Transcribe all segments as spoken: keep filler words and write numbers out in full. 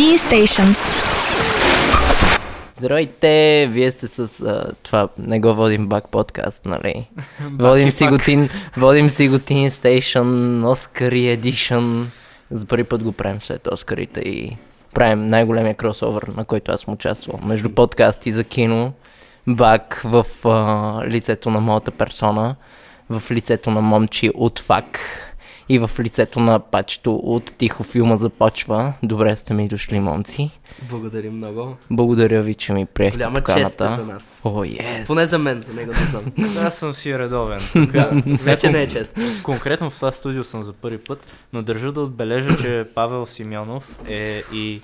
Tea Station. Здравейте, вие сте с а, това, не го водим бак подкаст, нали? Водим си готин, водим си готин Station, Oscar Edition. За първи път го правим след Оскарите и правим най-големия кросовър, на който аз съм участвал. Между подкасти за кино, бак в а, лицето на моята персона, в лицето на момчи от фак и в лицето на пачето от Тихо филма започва. Добре сте ми дошли, момци. Благодаря много. Благодаря ви, че ми приехте голяма поканата. Голяма чест за нас. О, oh, yes. Поне за мен, за него не знам. Аз съм си редовен. Тука, вече кон... не е чест. Конкретно в това студио съм за първи път, но държа да отбележа, че Павел Симеонов е и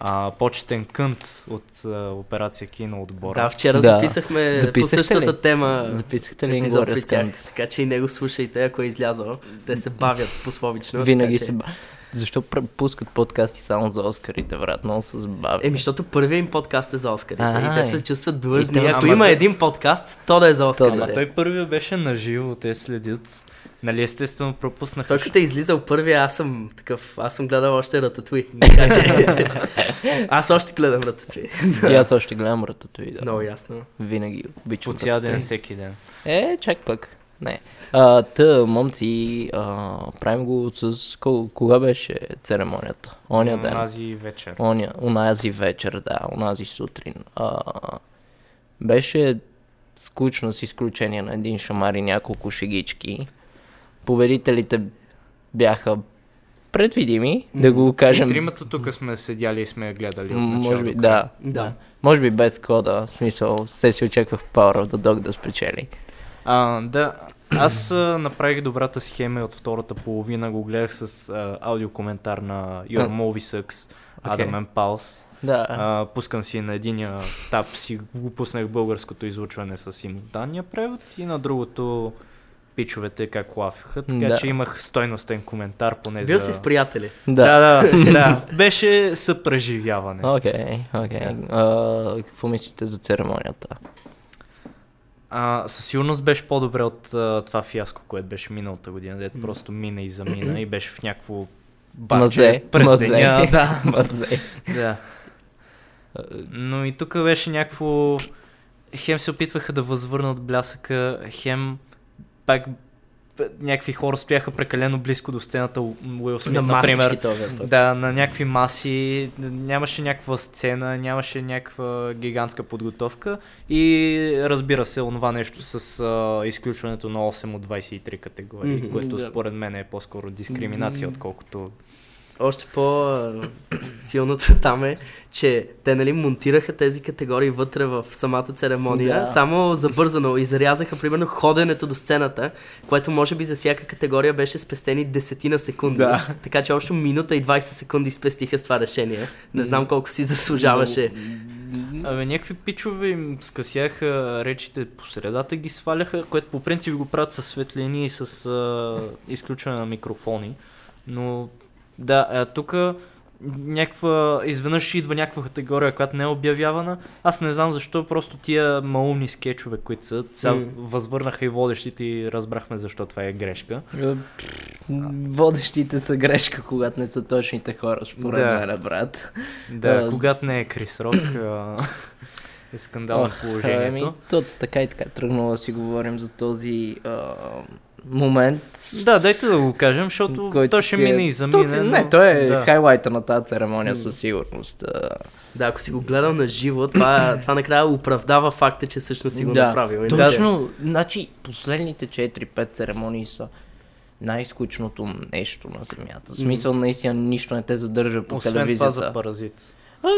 а, почетен кънт от а, Операция Кино отбора. Да, вчера да. записахме Записахте по същата ли? тема. Записахте ли епизод при тях? Така че и него слушайте, ако е излязъл. Те се бавят пословично. Винаги така, че... се бавят. Защо пускат подкасти само за Оскарите, брат? Много се забавя. Еми, защото първият им подкаст е за Оскарите. А-а-а. И те се чувстват длъжни. Те... Ако а, има той... един подкаст, то да е за Оскарите. Ама той първият беше наживо, те следят. Нали, естествено пропуснах. Той като е излизал първия, аз съм такъв. Аз съм гледал още Рататуи. Аз още гледам Рататуи. И аз още гледам Рататуи, да. Много ясно. Винаги обичам Рататуи. По цял ден, всеки ден. Е, чак пък. Не. А, тъ, момци, а, правим го с... Кога беше церемонията? Оня ден. Унази вечер. Оня, унази вечер, да. Унази сутрин. А, беше скучно с изключение на един шамар и няколко шегички. Победителите бяха предвидими, да го кажем. И тримата тук сме седяли и сме гледали от начало. Може би, да, да. Може би без кода, в смисъл, се си очаквах Power of the Dog да спечели. А, да, аз а, направих добрата схема и от втората половина го гледах с а, аудиокоментар на Your Movie Sucks, Adam and Pals. Да. А, пускам си на единия тап, си го пуснах българското излучване с симултанния превод и на другото пичовете как лафиха, така да. Че имах стойностен коментар поне за... Бил си с приятели. Да, да, да. да. Беше съпреживяване. Окей, okay, окей. Okay. Yeah. Какво мислите за церемонията? А, със сигурност беше по-добре от а, това фиаско, което беше миналата година, дето просто мина и замина и беше в някакво баче през мазе. Деня. Да, мазе. Да. Но и тук беше някакво... Хем се опитваха да възвърнат блясъка, хем пак някакви хора стояха прекалено близко до сцената, Уил Смит, на например. Това, да, на някакви маси, нямаше някаква сцена, нямаше някаква гигантска подготовка и разбира се, онова нещо с а, изключването на осем от двадесет и три категории, mm-hmm. което yeah. според мен е по-скоро дискриминация, mm-hmm. отколкото... Още по-силното там е, че те, нали, монтираха тези категории вътре в самата церемония, да. Само забързано изрязаха, примерно, ходенето до сцената, което може би за всяка категория беше спестени десетина секунди. Да. Така че общо минута и двадесет секунди спестиха с това решение. Не знам колко си заслужаваше. Абе, някакви пичове им скъсяха речите, посредата ги сваляха, което по принцип го правят с светлини и с а, изключване на микрофони, но... Да, тук някаква, изведнъж идва някаква категория, която не е обявявана. Аз не знам защо, просто тия малумни скетчове, които са, сега mm. възвърнаха и водещите и разбрахме защо това е грешка. Mm. Водещите са грешка, когато не са точните хора, според да. Мен, брат. Да, uh. когато не е Крис Рок, е скандално oh, положението. Ами, то, така и така, тръгнало да си говорим за този... Uh... момент. Да, дайте да го кажем, защото той ще мине и замине. Този, но... Не, той е да. Хайлайта на тази церемония mm. със сигурност. Да, ако си го гледал на живо, това, това накрая оправдава факта, че всъщност си го да. Направил. Точно, значи последните четири-пет церемонии са най-скучното нещо на земята. В смисъл mm. наистина нищо не те задържа по Освен телевизията. Освен това за Паразит. А,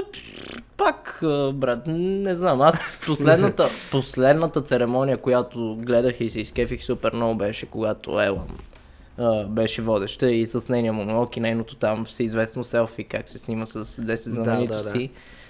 пак, брат, не знам, аз последната, последната церемония, която гледах и се изкефих супер много, беше когато Елън а, беше водеща и с нейния монолог и нейното там всеизвестно селфи, как се снима с десет знаменитости. Да, да, да.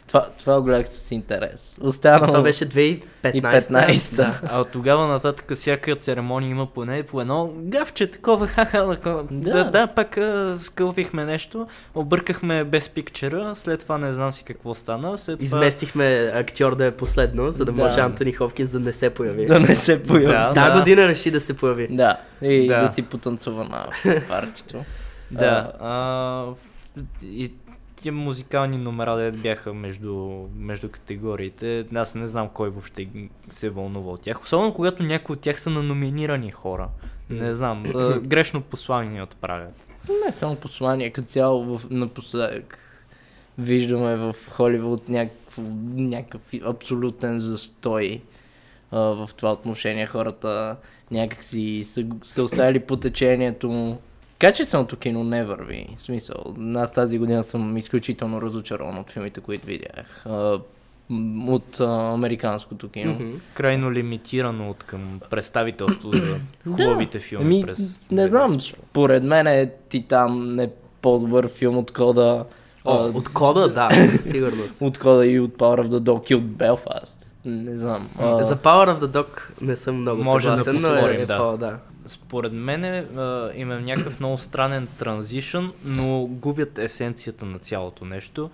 Това, това гледах с интерес. Останало... Това беше две хиляди и петнадесета. А от тогава нататък всяка церемония има поне по едно гавче такова. Ха-ха, да. да, пак скълпихме нещо, объркахме без пикчера, след това не знам си какво стана. След това... Изместихме актьор да е последно, за да, да. Може Антони Хопкинс да не се появи. Да не се появи. Да, Та да. Година реши да се появи. Да, и да, да си потанцува на партито. Да. А... А... И... тия музикални номера, де бяха между, между категориите, аз не знам кой въобще се вълнува от тях. Особено когато някои от тях са на номинирани хора. Не знам, грешно послание отправят. Не само послание, като цяло в, напоследък виждаме в Холивуд някакъв, някакъв абсолютен застой а, в това отношение. Хората някак си са, са оставили по течението му. Качественото кино не върви, в смисъл. Аз тази година съм изключително разочарован от филмите, които видях. А, от а, американското кино. Mm-hmm. Крайно лимитирано от към представителство за хубавите филми. Ами, през не знам, според мен е Титан е по-добър филм от Кода. О, а, от Кода, да, със сигурност. От Кода и от Power of the Dog и от Belfast. Не знам. А... За Power of the Dog не съм много съгласен, да но е, да. По, да. Според мен е, им е някакъв много странен транзишън, но губят есенцията на цялото нещо,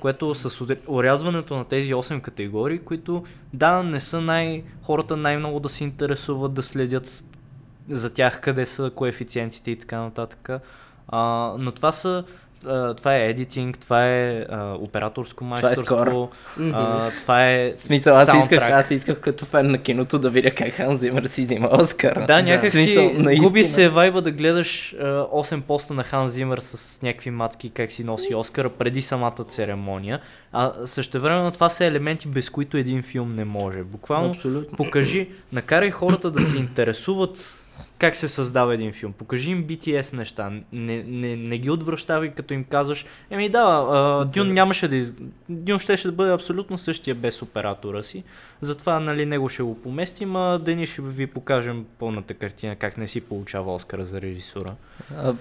което с орязването на тези осем категории, които да, не са най... хората най-много да се интересуват, да следят за тях къде са коефициентите и така нататък. А, но това са Uh, това е едитинг, това е uh, операторско майсторство, това е, uh, това е смисъл, аз исках, аз исках като фен на киното да видя как Ханс Зимър си взима Оскара. Да, някак да. Си губи се вайба да гледаш uh, осем поста на Ханс Зимър с някакви матки как си носи Оскара преди самата церемония. А същевременно това са елементи, без които един филм не може. Буквално абсолютно. Покажи, накарай хората да се интересуват как се създава един филм. Покажи им би ти ес неща. Не, не, не ги отвръщавай, като им казваш, еми да, а, Дюн нямаше да из... Дюн щеше да бъде абсолютно същия без оператора си. Затова, нали, него ще го поместим, а Дени ще ви покажем пълната картина, как не си получава Оскар за режисура. А,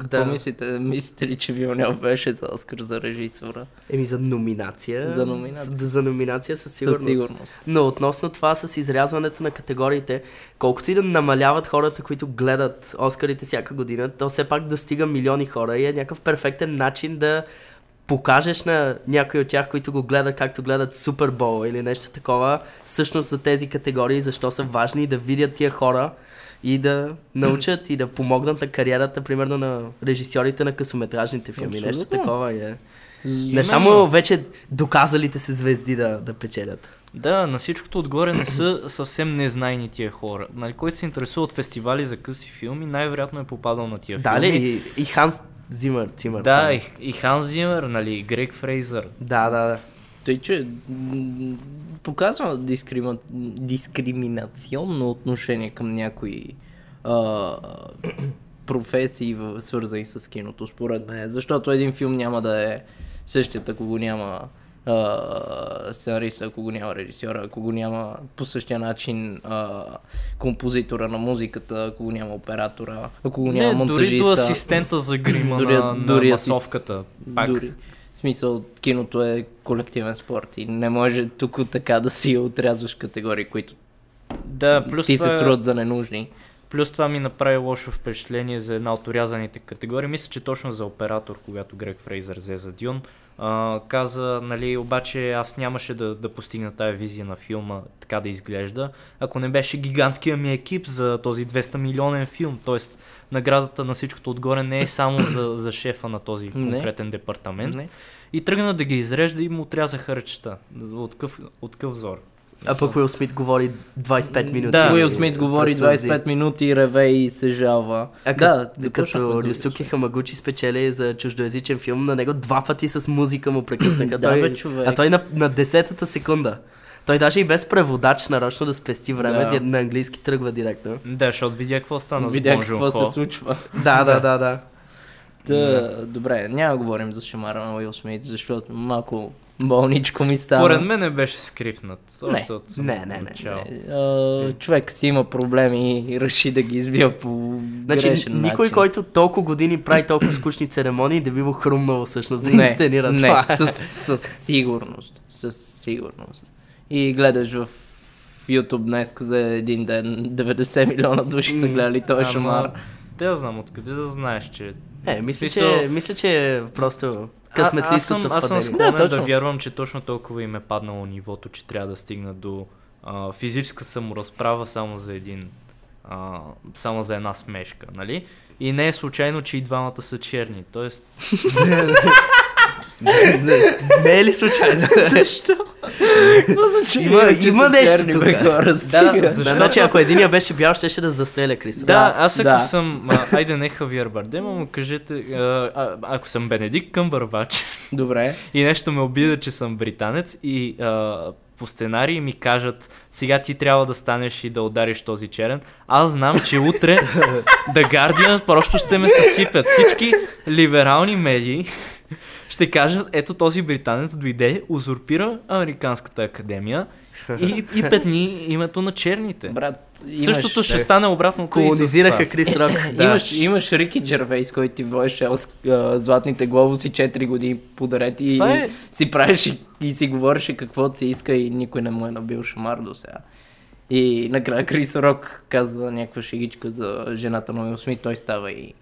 какво да. мислите? Мислите ли, че Вилнял беше за Оскар за режисура? Еми за номинация. За номинация. За, за номинация със сигурност. със сигурност. Но относно това с изрязването на категориите, колкото и да намаляват хората, които гледат Оскарите всяка година, то все пак достига милиони хора и е някакъв перфектен начин да покажеш на някой от тях, които го гледат, както гледат Супербол или нещо такова, всъщност за тези категории, защо са важни да видят тия хора и да научат и да помогнат на кариерата, примерно на режисьорите на късометражните филми. Абсолютно. Нещо такова е. Не само вече доказалите се звезди да, да печелят. Да, на всичкото отгоре не са съвсем незнайни тия хора. Нали, който се интересува от фестивали за къси филми, най-вероятно е попадал на тия филми. Да, и, и Ханс Зимър. Цимър, да, и, и Ханс Зимър, нали, Грег Фрейзър. Да, да, да. Тъй, че показва дискрима... дискриминационно отношение към някои а, професии, в... свързани с киното, според мен. Защото един филм няма да е същият, ако го няма а, сценарист, ако го няма режисьора, ако го няма по същия начин а, композитора на музиката, ако го няма оператора, ако го няма монтажиста. Дори до асистента за грима дори, на, дори на масовката. Пак. Дори. В смисъл, киното е колективен спорт и не може тук така да си отрязваш категории, които да, плюс ти това... се струват за ненужни. Плюс това ми направи лошо впечатление за една от орязаните категории. Мисля, че точно за оператор, когато Грег Фрейзър взе за Дюн, а, каза, нали, обаче аз нямаше да, да постигна тази визия на филма, така да изглежда, ако не беше гигантския ми екип за този двеста милионен филм, т.е. наградата на всичкото отгоре не е само за, за шефа на този конкретен не. департамент. Не. И тръгна да ги изрежда и му отрязаха ръчета. От къв, от къв зор. А пък Уил Смит говори двайсет и пет минути. Да, Уил Смит говори двайсет и пет минути, реве и се жалва. А да, като Рюсуке Хамагучи спечели за чуждоязичен филм, на него два пъти с музика му прекъснаха. Да, бе, човек. А той на, на десетата секунда. Той даже и без преводач нарочно да спести време, да. На английски тръгва директно. Да, защото видя какво стана с Бонжо. Видя какво се случва. Да, да, да, да. Да, добре, няма говорим за шамара на Уил Смит, защото малко болничко ми стана. Според мен не беше скрипнат. Не, не, не, не. А, човек си има проблеми и реши да ги избива по значи, грешен начин. Никой, който толкова години прави толкова скучни церемонии, да би му хрумнало всъщност да инсценира това. Не, със, със сигурност. Със сигурност. И гледаш в YouTube днес за един ден деветдесет милиона души са гледали този шамар. Те да знам, откъде да знаеш, че... Е, мисля, Списал... че, мисля, че просто късметлисто съвпадение. Аз съм склонен да, да вярвам, че точно толкова им е паднало нивото, че трябва да стигна до а, физическа саморазправа само за един, а, само за една смешка, нали? И не е случайно, че и двамата са черни, т.е. Не е ли случайно? Защо? Има нещо тук. Значи ако единия беше бял, щеше да застреля Криса. Да, аз ако съм... Айде не Хавиер Бардем, ама кажете... Ако съм Бенедикт Къмбърбач. Добре. И нещо ме обида, че съм британец и... по сценарии ми кажат, сега ти трябва да станеш и да удариш този черен. Аз знам, че утре The Guardian просто ще ме съсипят. Всички либерални медии ще кажат, ето този британец дойде, узурпира Американската академия и, и петни името на черните. Брат, имаш, същото ще да. стане обратно. Колонизираха Крис Рок. Да. Имаш, имаш Рики Джервейс, който ти водеше Златните глобуси четири години подред и е... си правиш и, и си говореше каквото си иска и никой не му е набил шамар до сега. И накрая Крис Рок казва някаква шегичка за жената на Уил Смит, той става и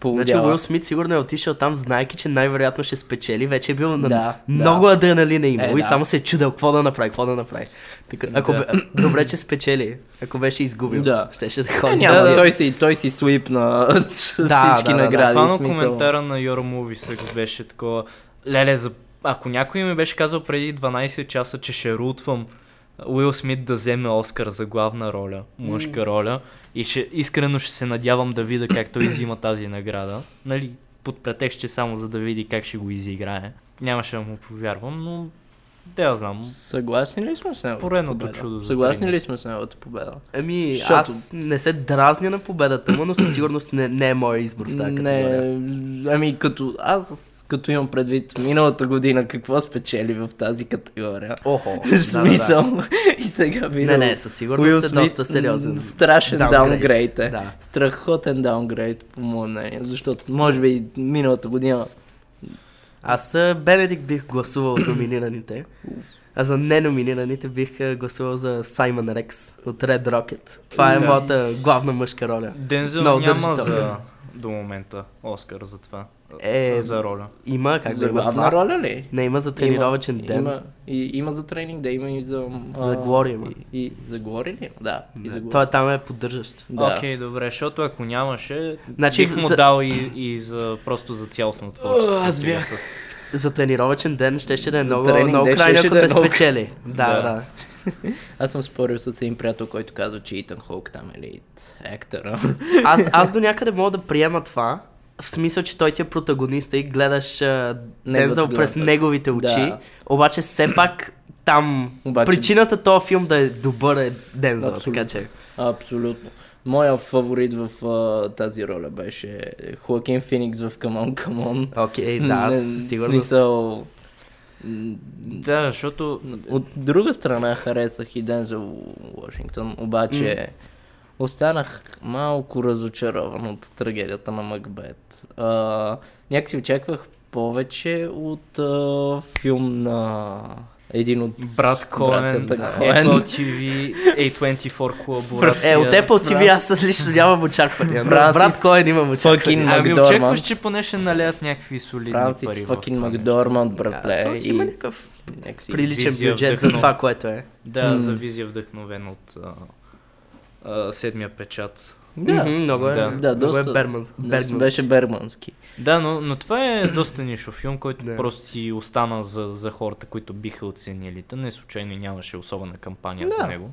полудява. Значи Уил Смит сигурно е отишъл там, знайки, че най-вероятно ще спечели, вече е бил на да, много да. адреналина имал е, и да. само се е чудел какво да направи, какво да направи. Така, ако да. бе, добре, че спечели, ако беше изгубил, да. щеше да ходи. Няма, да, да. Той, си, той си свипна да, всички да, да, награди. Да, това на коментара на Your Movies беше такова, леле, за... ако някой ми беше казал преди дванайсет часа, че ще рутвам Уил Смит да вземе Оскар за главна роля, мъжка mm. роля, и ще, искрено ще се надявам да видя как той изима тази награда, нали, под претекст, че само за да види как ще го изиграе. Нямаше да му повярвам, но да знам. Съгласни ли сме с него? Поредното чудо. Съгласни ли сме с неговата победа? Ами, Защото... аз не се дразня на победата му, но със сигурност не, не е моя избор в тази категория. Не, ами като аз като имам предвид миналата година какво спечели в тази категория. Охо. В смисъл. Да, да. И сега видам. Не, не, със сигурност е доста сериозен. Страшен даунгрейд е. Да. Страхотен даунгрейд, по мое мнение. Защото може би миналата година аз Бенедикт бих гласувал от номинираните, а за неноминираните бих гласувал за Саймън Рекс от Red Rocket. Това е да. моята главна мъжка роля. Дензел no, няма за... до момента Оскар за това, е, за роля. Има, как за да главна това? Роля ли? Не, има за тренировачен има, ден. Има, и, има за тренинг, да има и за... За Глори има. И, и за Глори ли? Да. И за Глори. Той там е поддържащ. Окей, okay, добре, защото ако нямаше, значи, бих му за... дал и, и за, просто за цялостно творчество. Аз бях. С... За тренировачен ден ще ще да е много крайно, ако да спечели. Да, да. Аз съм спорил с един приятел, който казва, че Итан Хоук там е лид актора. Аз, аз до някъде мога да приема това, в смисъл, че той ти е протагониста и гледаш uh, Дензел през неговите очи, да. обаче все пак там обаче... причината този филм да е добър е Дензел. Абсолютно. Така, че... Абсолютно. Моя фаворит в uh, тази роля беше Хоакин Феникс в Come On, Come On. Окей, okay, да, със сигурност. Смисъл... Да, защото от друга страна харесах и Дензел Вашингтон, обаче mm. останах малко разочарован от трагедията на Макбет. А, някакси очаквах повече от а, филм на един от Брат Коен, да. Apple ти ви, ей двайсет и четири колаборация. Е, от Apple ти ви брат... аз лично нямам очаквания. Брат, Брат Коен имам очаквания. Ами очакваш, че поне ще налеят някакви солидни Франсис пари. Франсис факин Макдорманд, братле. Да, този има някакъв приличен бюджет за това, което е. Да, за визия вдъхновен от а, а, седмия печат. Да, mm-hmm, много е, да, да, много доста, е Бергмански. Бергмански. Беше Бергмански. Да, но, но това е доста нишов филм, който да. просто си остана за, за хората, които биха оценили. Та не случайно нямаше особена кампания да. за него.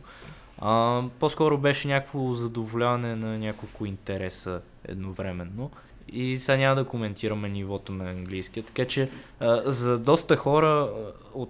А, по-скоро беше някакво задоволяване на няколко интереса едновременно. И сега няма да коментираме нивото на английския. Така че а, за доста хора от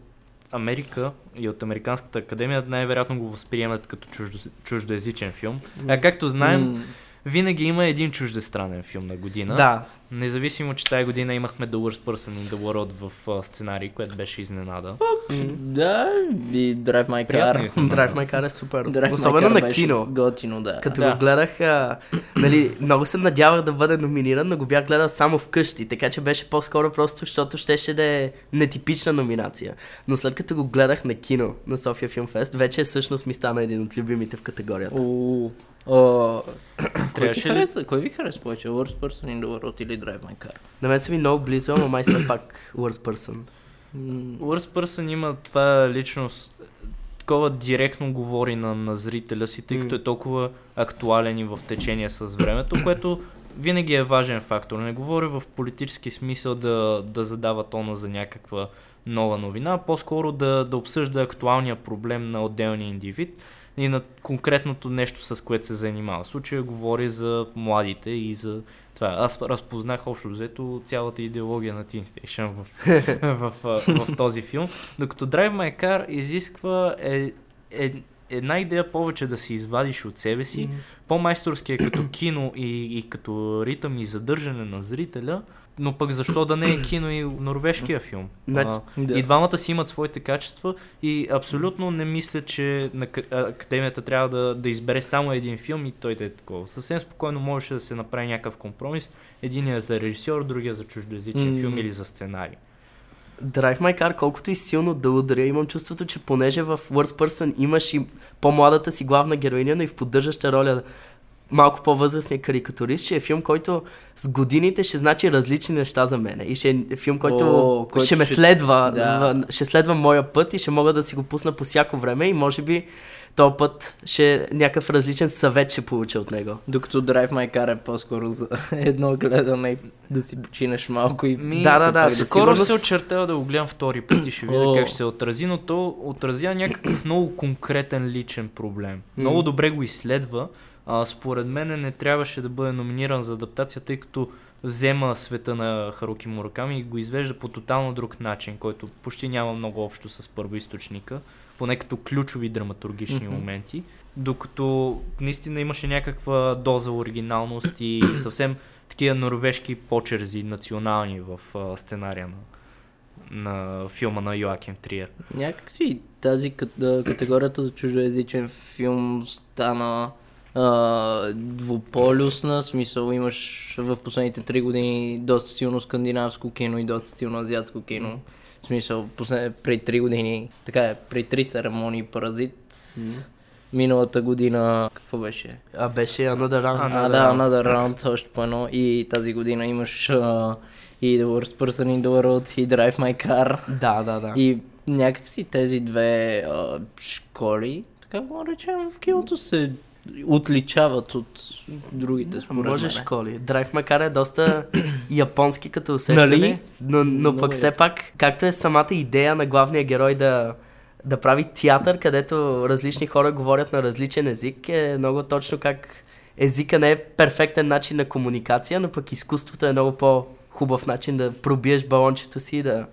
Америка и от Американската академия най-вероятно го възприемат като чуждо, чуждоязичен филм. А както знаем, mm. винаги има един чуждестранен филм на година. Да. Независимо, че тази година имахме The Worst Person in the World в uh, сценарий, което беше изненада. Mm. Да, и Drive My Car. Drive My Car е супер. Drive Особено на кино. Готино, да. Като да. го гледах, а, нали, много се надявах да бъде номиниран, но го бях гледал само вкъщи, така че беше по-скоро просто, защото щеше да е нетипична номинация. Но след като го гледах на кино на София Филмфест, вече всъщност ми стана един от любимите в категорията. Oh. Uh, кой, ви хареса, кой ви хареса повече? Worst Person in the World или Drive My Car? На мен са ми много близо, но май са пак Worst Person. Mm, Worst Person има това личност, такова директно говори на, на зрителя си, тъй mm. като е толкова актуален и в течение с времето, което винаги е важен фактор. Не говоря в политически смисъл да, да задава тона за някаква нова новина, по-скоро да, да обсъжда актуалния проблем на отделния индивид и на конкретното нещо, с което се занимава. В случая говори за младите и за това. Аз разпознах общо взето цялата идеология на Teen Station в, в, в, в този филм. Докато Drive My Car изисква е, е, една идея повече да се извадиш от себе си, mm-hmm. по-майсторски е като кино и, и като ритъм и задържане на зрителя, но пък защо да не е кино и норвежкия филм. А, да. И двамата си имат своите качества и абсолютно не мисля, че на академията трябва да, да избере само един филм и той да е такова. Съвсем спокойно можеше да се направи някакъв компромис. Единият за режисьор, другия за чуждоезичен mm. филм или за сценарий. Drive My Car, колкото и силно да ударя, имам чувството, че понеже в Worst Person имаш и по-младата си главна героиня, но и в поддържаща роля малко по-възрастния карикатурист, ще е филм, който с годините ще значи различни неща за мене. И ще е филм, който, О, който ще ме ще... следва, да. ще следва моя път и ще мога да си го пусна по всяко време и може би този път ще някакъв различен съвет ще получа от него. Докато Drive My Car е по-скоро за едно гледане да си починеш малко и... Ми, да, да, да. да скоро да се очертава да го гледам втори път и ще видя О. как ще се отрази, но то отразя някакъв много конкретен личен проблем. Много добре го изследва. А, според мен не трябваше да бъде номиниран за адаптация, тъй като взема света на Харуки Мураками и го извежда по тотално друг начин, който почти няма много общо с първоизточника, поне като ключови драматургични mm-hmm. моменти, докато наистина имаше някаква доза оригиналност и съвсем такива норвежки почерзи, национални в а, сценария на, на филма на Йоаким Триер. Някак си тази категорията за чуждоязичен филм стана... Uh, двуполюсна, смисъл имаш в последните три години доста силно скандинавско кино и доста силно азиатско кино. В смисъл, послед... при три години, така е, при три церемонии Паразит, mm. миналата година, какво беше? А беше Another Round. А, да, Another Round, още по едно. И тази година имаш uh, и The Worst Person in the World, и Drive My Car. Да, да, да. И някакси тези две uh, школи, така го наречем, в киното се отличават от другите, според мен. Може школи. Drive My Car е доста японски като усещане, нали? но, но пък е. все пак, както е самата идея на главния герой да, да прави театър, където различни хора говорят на различен език, е много точно как езика не е перфектен начин на комуникация, но пък изкуството е много по-хубав начин да пробиеш балончето си и да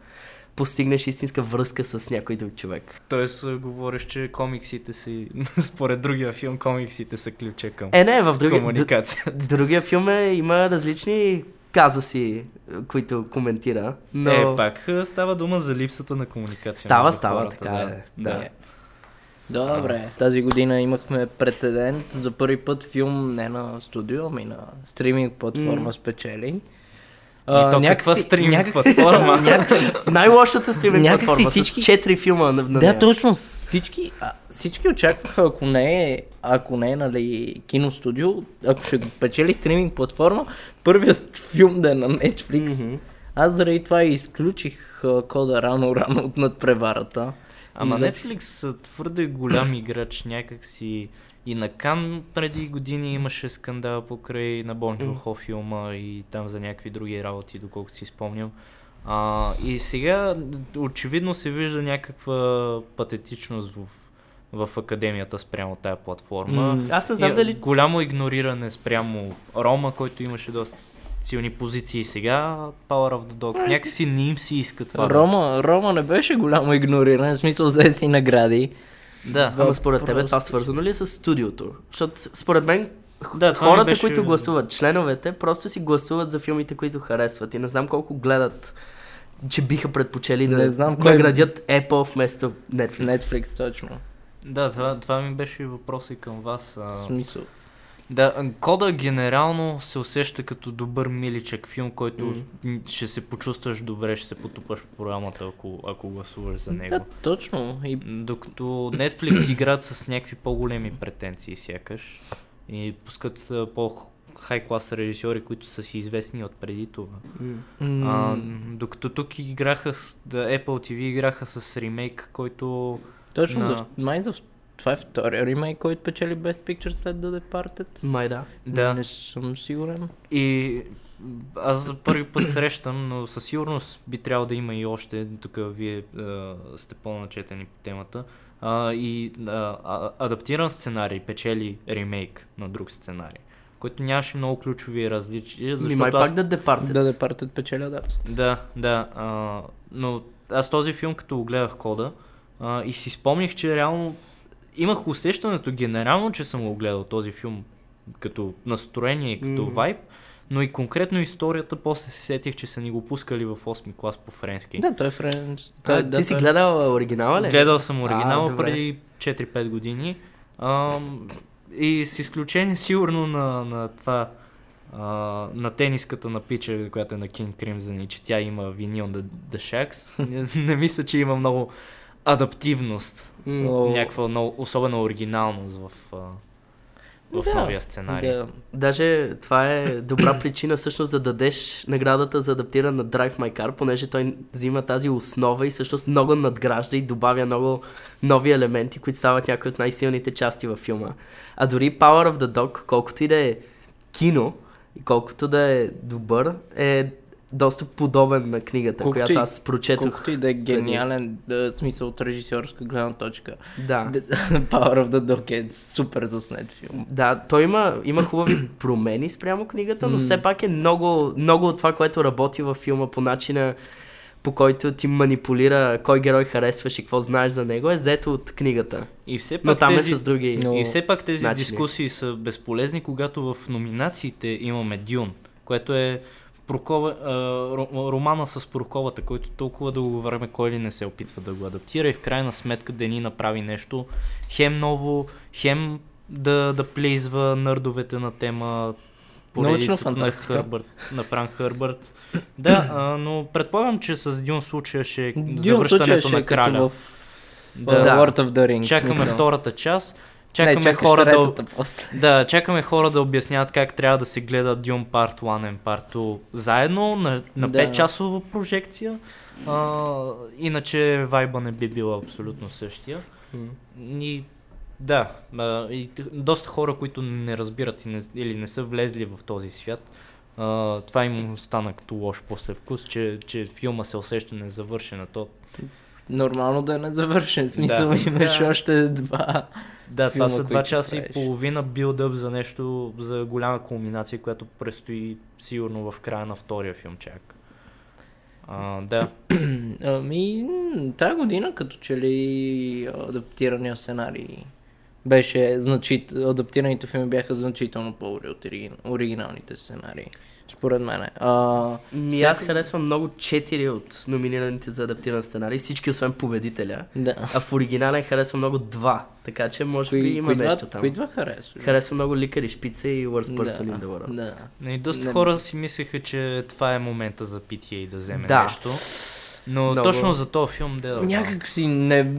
постигнеш истинска връзка с някой друг човек. Тоест, говориш, че комиксите си, според другия филм, комиксите са ключа към е, не, в други... комуникацията. Д- другия филм е, има различни казуси, които коментира. Но... Е, пак става дума за липсата на комуникация. Става, става, хората, така да. е. Да. Е. Добре, тази година имахме прецедент. За първи път филм не на студио, ами на стриминг платформа mm. спечели. Uh, и то някаква стриминг платформа. Най-лошата стриминг платформа с четири филма на, на нея. Да, точно. Всички, а, всички очакваха, ако не е, ако не е, нали, киностудио, ако ще печели стриминг платформа, първият филм да е на Netflix. Mm-hmm. Аз заради това изключих а, кода рано-рано от надпреварата. Ама за... Netflix са твърде голям играч някакси. И на Кан преди години имаше скандал покрай на Бон Джун Хо филма и там за някакви други работи, доколкото си спомням. А, и сега очевидно се вижда някаква патетичност в, в академията спрямо тая платформа. Mm. Аз не знам дали... Голямо игнориране спрямо Рома, който имаше доста силни позиции сега, Power of the Dog. Някакси не им си иска това. Рома, Рома не беше голямо игнориране, в смисъл взе си награди. Да, ама според тебе това свързано ли е с студиото? Защото според мен да, хората, беше... които гласуват, членовете, просто си гласуват за филмите, които харесват и не знам колко гледат, че биха предпочели да не знам кой градят Apple вместо Netflix. Netflix, точно. Да, това, това ми беше въпрос и към вас. А... Смисъл. Да, Кода генерално се усеща като добър миличък филм, който mm. ще се почувстваш добре, ще се потупаш в програмата, ако, ако гласуваш за него. Да, точно. И... Докато Netflix играят с някакви по-големи претенции сякаш и пускат по-хай-клас режисьори, които са си известни от преди това. Mm. А, докато тук играха, да, Apple ти ви играха с ремейк, който... Точно, на... за, май за това е втори ремейк, който печели Best Picture след The Departed. Май да. да. Не съм сигурен. И аз за първи път срещам, но със сигурност би трябвало да има и още, тук вие а, сте по-начетени по темата. А, и а, адаптиран сценарий печели ремейк на друг сценарий, който нямаше много ключови различия, защото май аз... пак The Departed. The Departed печели адаптът. Да, да. А, но аз този филм, като го гледах кода а, и си спомних, че реално имах усещането генерално, че съм го гледал този филм като настроение и като mm-hmm. вайб, но и конкретно историята после се сетих, че са ни го пускали в осми клас по френски. Да, той е френски. Да, ти да, си той... гледал оригинала ли? Гледал съм оригинала а, преди четири-пет години. А, и с изключение сигурно на, на това, а, на тениската на пича, която е на King Crimson и че тя има Vinyl on the, the Shacks, не, не мисля, че има много адаптивност, но... някаква много, особена оригиналност в... в да, новия сценарий. Да. Даже това е добра причина всъщност да дадеш наградата за адаптиран на Drive My Car, понеже той взима тази основа и всъщност много надгражда и добавя много нови елементи, които стават някои от най-силните части във филма. А дори Power of the Dog, колкото и да е кино, и колкото да е добър, е доста подобен на книгата, колкото която и, аз прочетох. Колкото и да е гениален да, смисъл от режисьорска гледна точка. Да. Power of the Dog е супер заснет филм. Да, той има, има хубави промени спрямо книгата, но все пак е много, много от това, което работи във филма по начина, по който ти манипулира кой герой харесваш и какво знаеш за него, е взето от книгата. И все пак но там тези, е с други но... И все пак тези начини. Дискусии са безполезни, когато в номинациите имаме Дюн, което е Прокова, а, романа с Проковата, който толкова дълго време кой ли не се опитва да го адаптира и в крайна сметка да ни направи нещо хем ново, хем да, да плейзва нърдовете на тема поредицата на, Хърбърт, на Франк Хърбърт. Да, а, но предполагам, че с Дюн случая ще е завръщането на краля. В... Да, да. Lord of the Rings, чакаме мисля. Втората част. Чакаме, не, хора да, да, чакаме хора да обясняват как трябва да се гледа Dune Part едно и Part две заедно на, на да. пет-часова прожекция. А, иначе вайба не би била абсолютно същия. Mm. И, да, и доста хора, които не разбират и не, или не са влезли в този свят, а, това им остана като лош послевкус, че, че филма се усеща незавършен, а то... Нормално да е незавършен, смисъл да, имаш да. още два. Да, това са два часа и половина билдъп за нещо, за голяма кулминация, която предстои сигурно в края на втория филм чак. А, да. Ами, тая година като че ли адаптирания сценарий беше значит... адаптираните филми бяха значително по-добри от оригиналните сценарии. Според мен е. А, Ми, аз харесвам много четири от номинираните за адаптиран сценарий, всички освен победителя. Да. А в оригинален харесвам много два, така че може кои, би има нещо два, там. Кои два харесвам? Харесвам много Ликари Шпица и Worst Person да, in the World. Да. Но и доста не, хора си мислеха, че това е момента за Пи Ти Ей да вземе да. нещо. Но много... точно за този филм дела. Някак си не...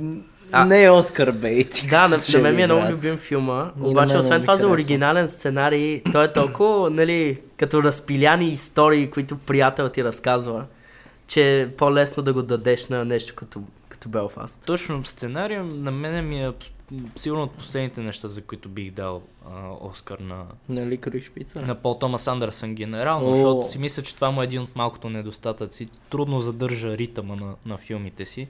А, не е Оскар бейт. Да, на, на мен ми е много любим филма, обаче освен това за оригинален сценарий, той е толкова, нали, като разпиляни истории, които приятел ти разказва, че е по-лесно да го дадеш на нещо като, като Белфаст. Точно, сценария на мен ми е сигурно от последните неща, за които бих дал а, Оскар на... На Ликари Шпица? На Пол Томас Андерсън генерално, защото си мисля, че това му е един от малкото недостатъци. Трудно задържа ритъма на, на филмите си.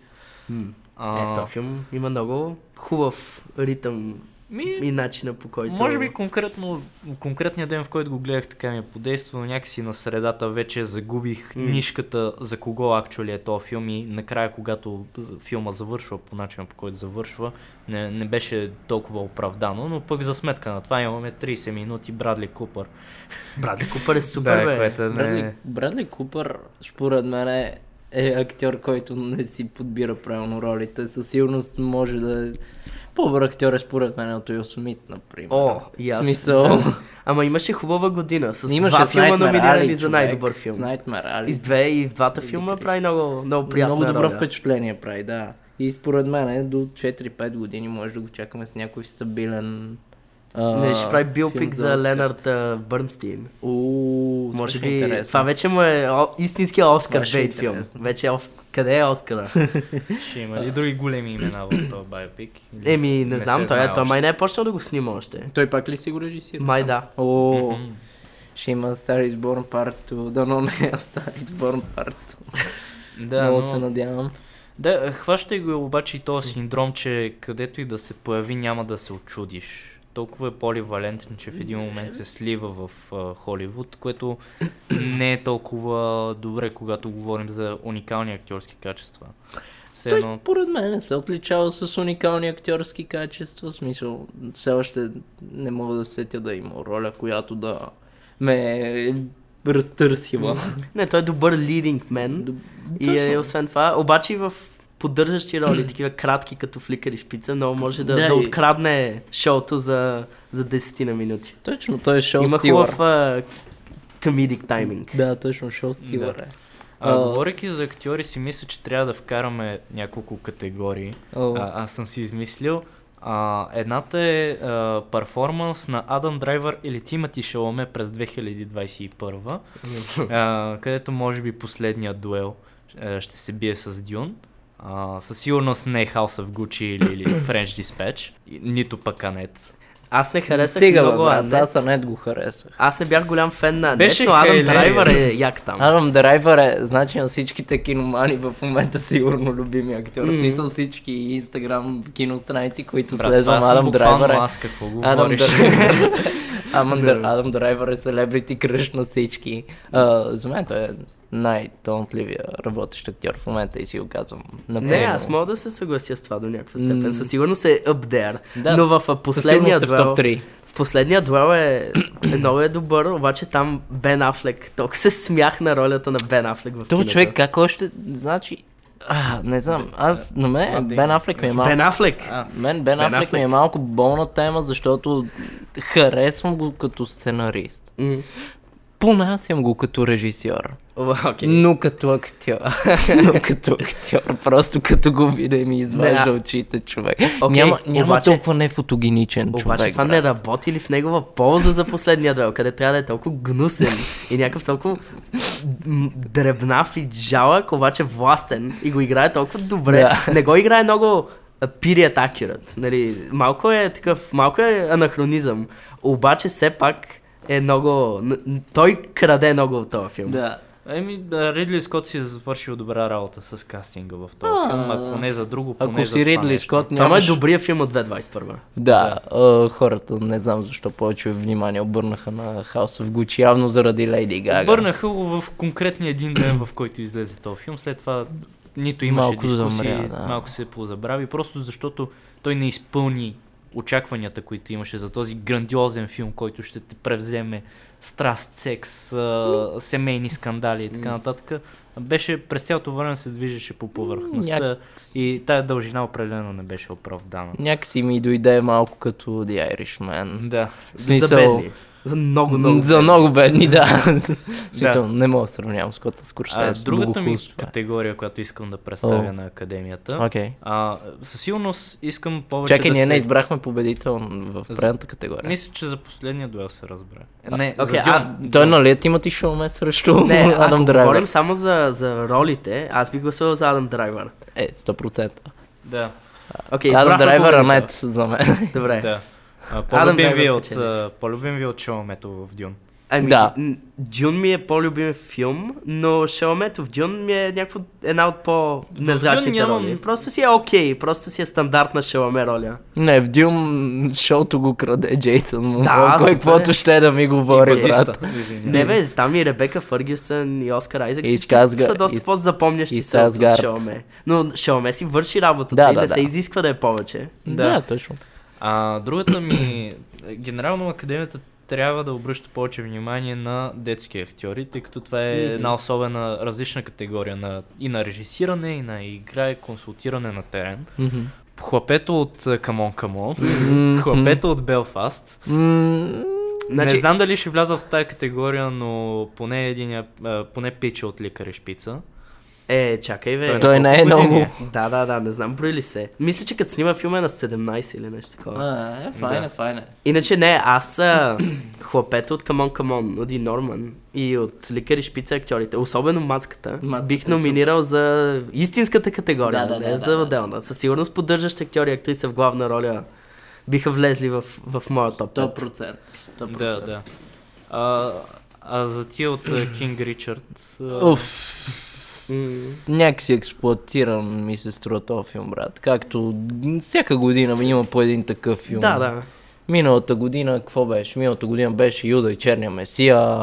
Mm. А... Е, в този филм има много хубав ритъм ми... и начина по който... Може би конкретно, конкретният ден, в който го гледах, така ми е подействал, някакси на средата вече загубих mm. нишката за кого актуали е този филм и накрая, когато филма завършва по начина по който завършва, не, не беше толкова оправдано, но пък за сметка на това имаме трийсет минути Брадли Купър. Брадли Купър е супер, да, бе. Не... Брадли, Брадли Купър, според мен е... е актьор, който не си подбира правилно ролите. Със сигурност може да е... По-добър актьор е според мен от Уил Смит, например. О, ясно. Смисъл... Ама имаше хубава година. С имаше два филма номинирани за най-добър филм. С Nightmare Alley. И с две и в двата филма Ликари. Прави много, много приятна роля. Много добро роля. Впечатление прави, да. И според мен до четири-пет години може да го чакаме с някой стабилен А, не, ще прави билпик за, за Ленард Бърнстин. Уу, може би е това вече му е о, истинския Оскар бейт филм. Вече е, къде е Оскара? Ще има ли други големи имена в този байопик? Еми, не, не знам, той е, май не е почнал да го снима още. Той пак ли си го режисира? Май да. О, ще има Star is Born Part две, да, но не е Star is Born Part две. Да, много но... се надявам. Да, хващай го обаче и този синдром, че където и да се появи, няма да се очудиш. Толкова е поливалентен, че в един момент се слива в а, Холивуд, което не е толкова добре, когато говорим за уникални актьорски качества. Все той, едно... поред мен, не се отличава с уникални актьорски качества, в смисъл, все още не мога да сетя да има роля, която да ме разтърсила. Не, той е добър лидинг мен. Доб... и е, освен това, обаче и в поддържащи роли, такива кратки като фликър и шпица, но може да, да, да и... открадне шоуто за, за десет на минути. Точно, той е шоу стилър. Има хубав комедик тайминг. Да, точно, шоу стилър е. А, а, говорейки за актьори, си мисля, че трябва да вкараме няколко категории. А, а, аз съм си измислил. А, едната е а, перформанс на Адам Драйвър или Тимати Шаламе през две хиляди двадесет и първа, а, където може би последният дуел а, ще се бие с Дюн. Uh, със сигурност не е House of Gucci или, или French Dispatch, нито пък Анет. Аз не харесах Стига, много бе, Анет. Аз Анет го харесах. Аз не бях голям фен на Анет, беше но Адам Драйвър е як там. Адам Драйвър е, значи на всичките киномани в момента сигурно любими актьор. Mm-hmm. Смисъл всички инстаграм киностраници, които брат, следвам Адам Драйвър е. Аз какво го говориш? Адам Драйвър е селебрити кръж на всички. Uh, за мен той е най-талантливия работещ актьор в момента и си го казвам. Напълно. Не, аз мога да се съглася с това до някаква степен. Със сигурност е up there. Да, но в последния дуел, в последния дуел е, е много е добър, обаче там Бен Афлек. Толкова се смях на ролята на Бен Афлек в киното. То човек как още, значи, а, не знам, аз на мен Бен Афлек ми е малко... Бен Афлек? Мен Бен Афлек ми е малко болна тема, защото харесвам го като сценарист. Mm. Понасям го като режисьор, okay. но като актьор, но като актьор, просто като го видя ми изважда yeah. очите човек. Okay, няма няма обаче, толкова нефотогеничен човек. Обаче това брат. Не работи ли в негова полза за последния дуел, къде трябва да е толкова гнусен и някакъв толкова дребнав и жалък, обаче властен и го играе толкова добре. Yeah. Не го играе много period accurate, нали, малко е такъв, малко е анахронизъм, обаче все пак е много... Той краде много от този филм. Да. Еми, Ридли Скот си е завършил добра работа с кастинга в този а, филм, ако не за друго, поне за това нещо. Ако си Ридли Скот нямаш... Това е добрия филм от две хиляди двадесет и първа. Да, да. Е, хората не знам защо повече внимание обърнаха на House of Gucci, явно заради Lady Gaga. Обърнаха го в конкретния един ден, в който излезе този филм, след това нито имаше малко дискусии, замря, да. малко се позабрави, просто защото той не изпълни очакванията, които имаше за този грандиозен филм, който ще те превземе страст, секс, семейни скандали и така нататък. Беше през цялото време се движеше по повърхността Няк... и тая дължина определено не беше оправдана. Някакси ми дойде малко като The Irishman. Да. Смисъл... За бедни. За много, много За бедни. много бедни, да. Смисъл, да. Не мога да сравнявам с който с Скорсезе. Другата ми категория, която искам да представя oh. на академията. Okay. А, със сигурност искам повече Чакай, да ние се... не избрахме победител в предната категория. Мисля, че за последния дуел се разбра. Не, okay, за... а, той нали е Тимати Шаламе срещу не, Адам Драйвър? Не, говорим само за, за ролите, аз бих гласувал за Адам Драйвър. Е, сто процента. Да. Okay, Адам Драйвър Анет за мен. Добре. Да. А, по-любим, ви от, а, по-любим ви от Шаламето в Дюн. Ами, да. Дюн ми е по-любим филм, но Шаламето в Дюн ми е някакво една от по-невзрачните роли. Просто си е окей, okay, просто си е стандартна Шаламе роля. Не, в Дюн шоуто го краде Джейсън. Да, кой каквото ще да ми говори, брат. Не бе, там и Ребека Фъргюсън и Оскар Айзек, всички са доста по-запомнящи се от Шаламе. Но Шаламе си върши работата да, и да, не да. се изисква да е повече. Да, да точно. А, другата ми, генерално академията трябва да обръща повече внимание на детски актьори, тъй като това е една особена различна категория на, и на режисиране, и на игра, и консултиране на терен. Mm-hmm. Хлапето от Come On, Come On, mm-hmm. хлапето от Белфаст. Mm-hmm. Значи... Не знам дали ще влязат в тази категория, но поне един, поне пича от Лекар и шпица. Е, чакай бе. Той, той не е много. Да, да, да, не знам брои ли се. Мисля, че като снима филма е на седемнайсет или нещо такова. А, е, файна, да. Файна. Иначе не, аз са хлапета от Come On, Come On, от и Норман и от Ликър и Шпица актьорите, особено мацката, мацката бих номинирал за истинската категория, да, да, не да, за да, отделна. Да. Със сигурност поддържащи актьори и актриса в главна роля биха влезли в, в моя топ пет. сто процента. сто процента. Да, да. А, а за тия от Кинг Ричард... Уф... Някак си експлоатиран ми се струва този филм, брат. Както всяка година има по един такъв филм. Да, да. Миналата година какво беше? Миналата година беше Юда и Черния Месия.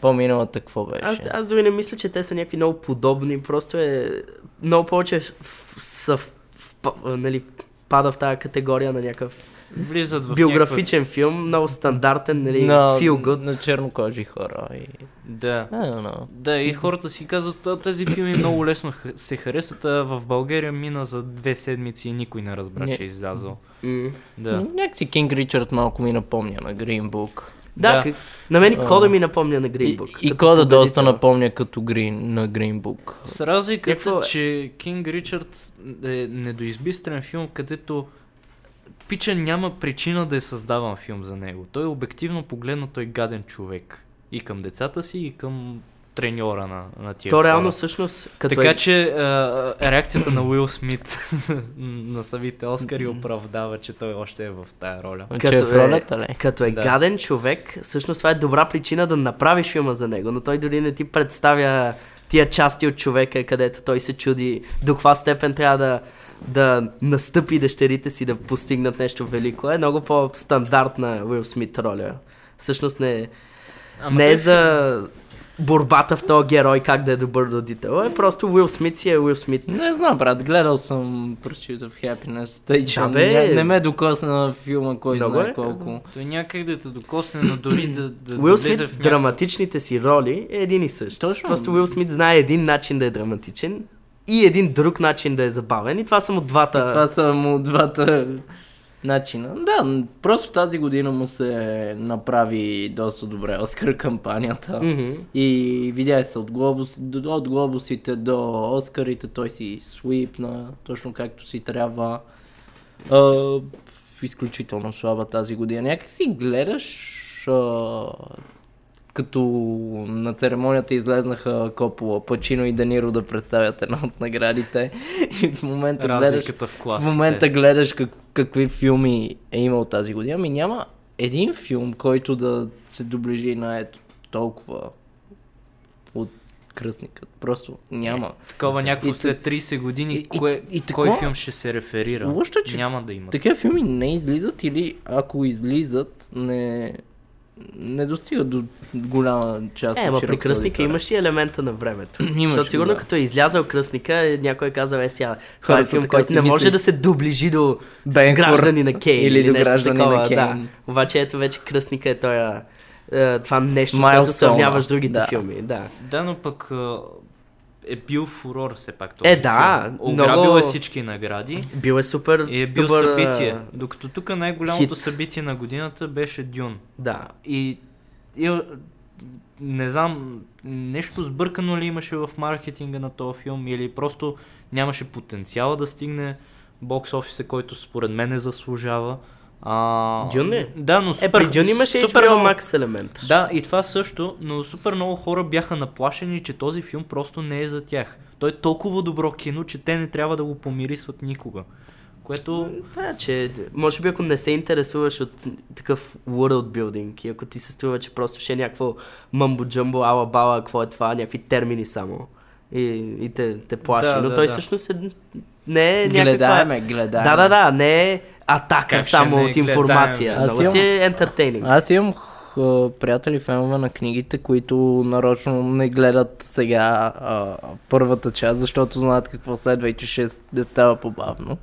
По-миналата какво беше? Аз, аз дори не мисля, че те са някакви много подобни. Просто е много повече са в, в, в, нали, пада в тази категория на някакъв влизат в биографичен някакъв... филм, много стандартен, нали, на, feel good. На чернокожи хора. И... Да. Да, и хората си казват, тези филми много лесно се харесват, а в България мина за две седмици и никой не разбра, не... че е излязъл. Mm. Да. Някакси Кинг Ричард малко ми напомня на Green Book. Да, да. На мен кода ми напомня на Green Book. И, и кода доста напомня като Green, на Green Book. С разликата, Какво... че Кинг Ричард е недоизбистрен филм, където пича няма причина да е създаван филм за него. Той обективно погледнато е гаден човек. И към децата си, и към треньора на, на тия То хора. Реално всъщност... Като така е... че а, реакцията на Уил Смит на самите Оскари оправдава, че той още е в тая роля. Като е, ролята, като е да. гаден човек, всъщност това е добра причина да направиш филма за него, но той дори не ти представя тия части от човека, където той се чуди до каква степен трябва да да настъпи дъщерите си да постигнат нещо велико. Е много по-стандартна Уил Смит роля. Всъщност не, не е за борбата в този герой, как да е добър родител. Е просто Уил Смит си е Уил Смит. Не знам, брат, гледал съм Pursuit of Happiness, тъй че да, бе... не, не ме докосна на филма, кой Добре. знае колко. Той някак да те докосне, но дори да, да Уил Смит в някакъв... драматичните си роли е един и същ. Точно. Просто Уил Смит знае един начин да е драматичен и един друг начин да е забавен. И това са му двата... Това са му двата начина. Да, просто тази година му се направи доста добре Оскар кампанията. Mm-hmm. И видя се от, глобус, от глобусите до Оскарите. Той си свипна, точно както си трябва. А, изключително слаба тази година. Някак си гледаш... А... като на церемонията излезнаха Копола, Пачино и Де Ниро да представят една от наградите и в момента Разликата гледаш в, в момента гледаш как, какви филми е имал тази година, ами няма един филм, който да се доближи на ето толкова от Кръстникът. Просто няма. Е, такова някакво след трийсет години, и, кое, и, и, кой такова, филм ще се реферира? Лошо, че няма да има. Такива филми не излизат или ако излизат, не... не достига до голяма част е, от широко. Е, при Кръстника имаш и елемента на времето. Защото сигурно да. като е излязъл Кръстника, някой е казал, е сега, това е филм, който не мисли... може да се доближи до Бенкор, Граждани на Кейн или, или до Граждани такова, на Кейн. Да. Обаче ето вече Кръстника е тоя, е, това нещо, Майлстон, с което сравняваш другите да. филми. Да. да, но пък е бил фурор все пак този е, да, филм. Ограбил много... е всички награди. Бил е супер и е бил добър... събитие. Докато тук най-голямото хит. събитие на годината беше Дюн. Да. И, и не знам, нещо сбъркано ли имаше в маркетинга на този филм или просто нямаше потенциала да стигне бокс офиса, който според мен заслужава. А... Дюн е? Да, но супер... Е, при Дюн имаше супер... Ейч Би О Max елемент. Да, и това също, но супер много хора бяха наплашени, че този филм просто не е за тях. Той е толкова добро кино, че те не трябва да го помирисват никога. Което... Да, че може би ако не се интересуваш от такъв world building и ако ти се струва, че просто ще е някакво мамбо-джамбо, ала-бала, какво е това, някакви термини само и, и те, те плаши, да, но да, той да. всъщност е... не е някаква... Гледаме, гледаме. Да, да, да, не е атака как само от информация. Аз много си е ентертейнинг. Аз имам х, приятели фенове на книгите, които нарочно не гледат сега а, първата част, защото знаят какво следва и че ще става по-бавно.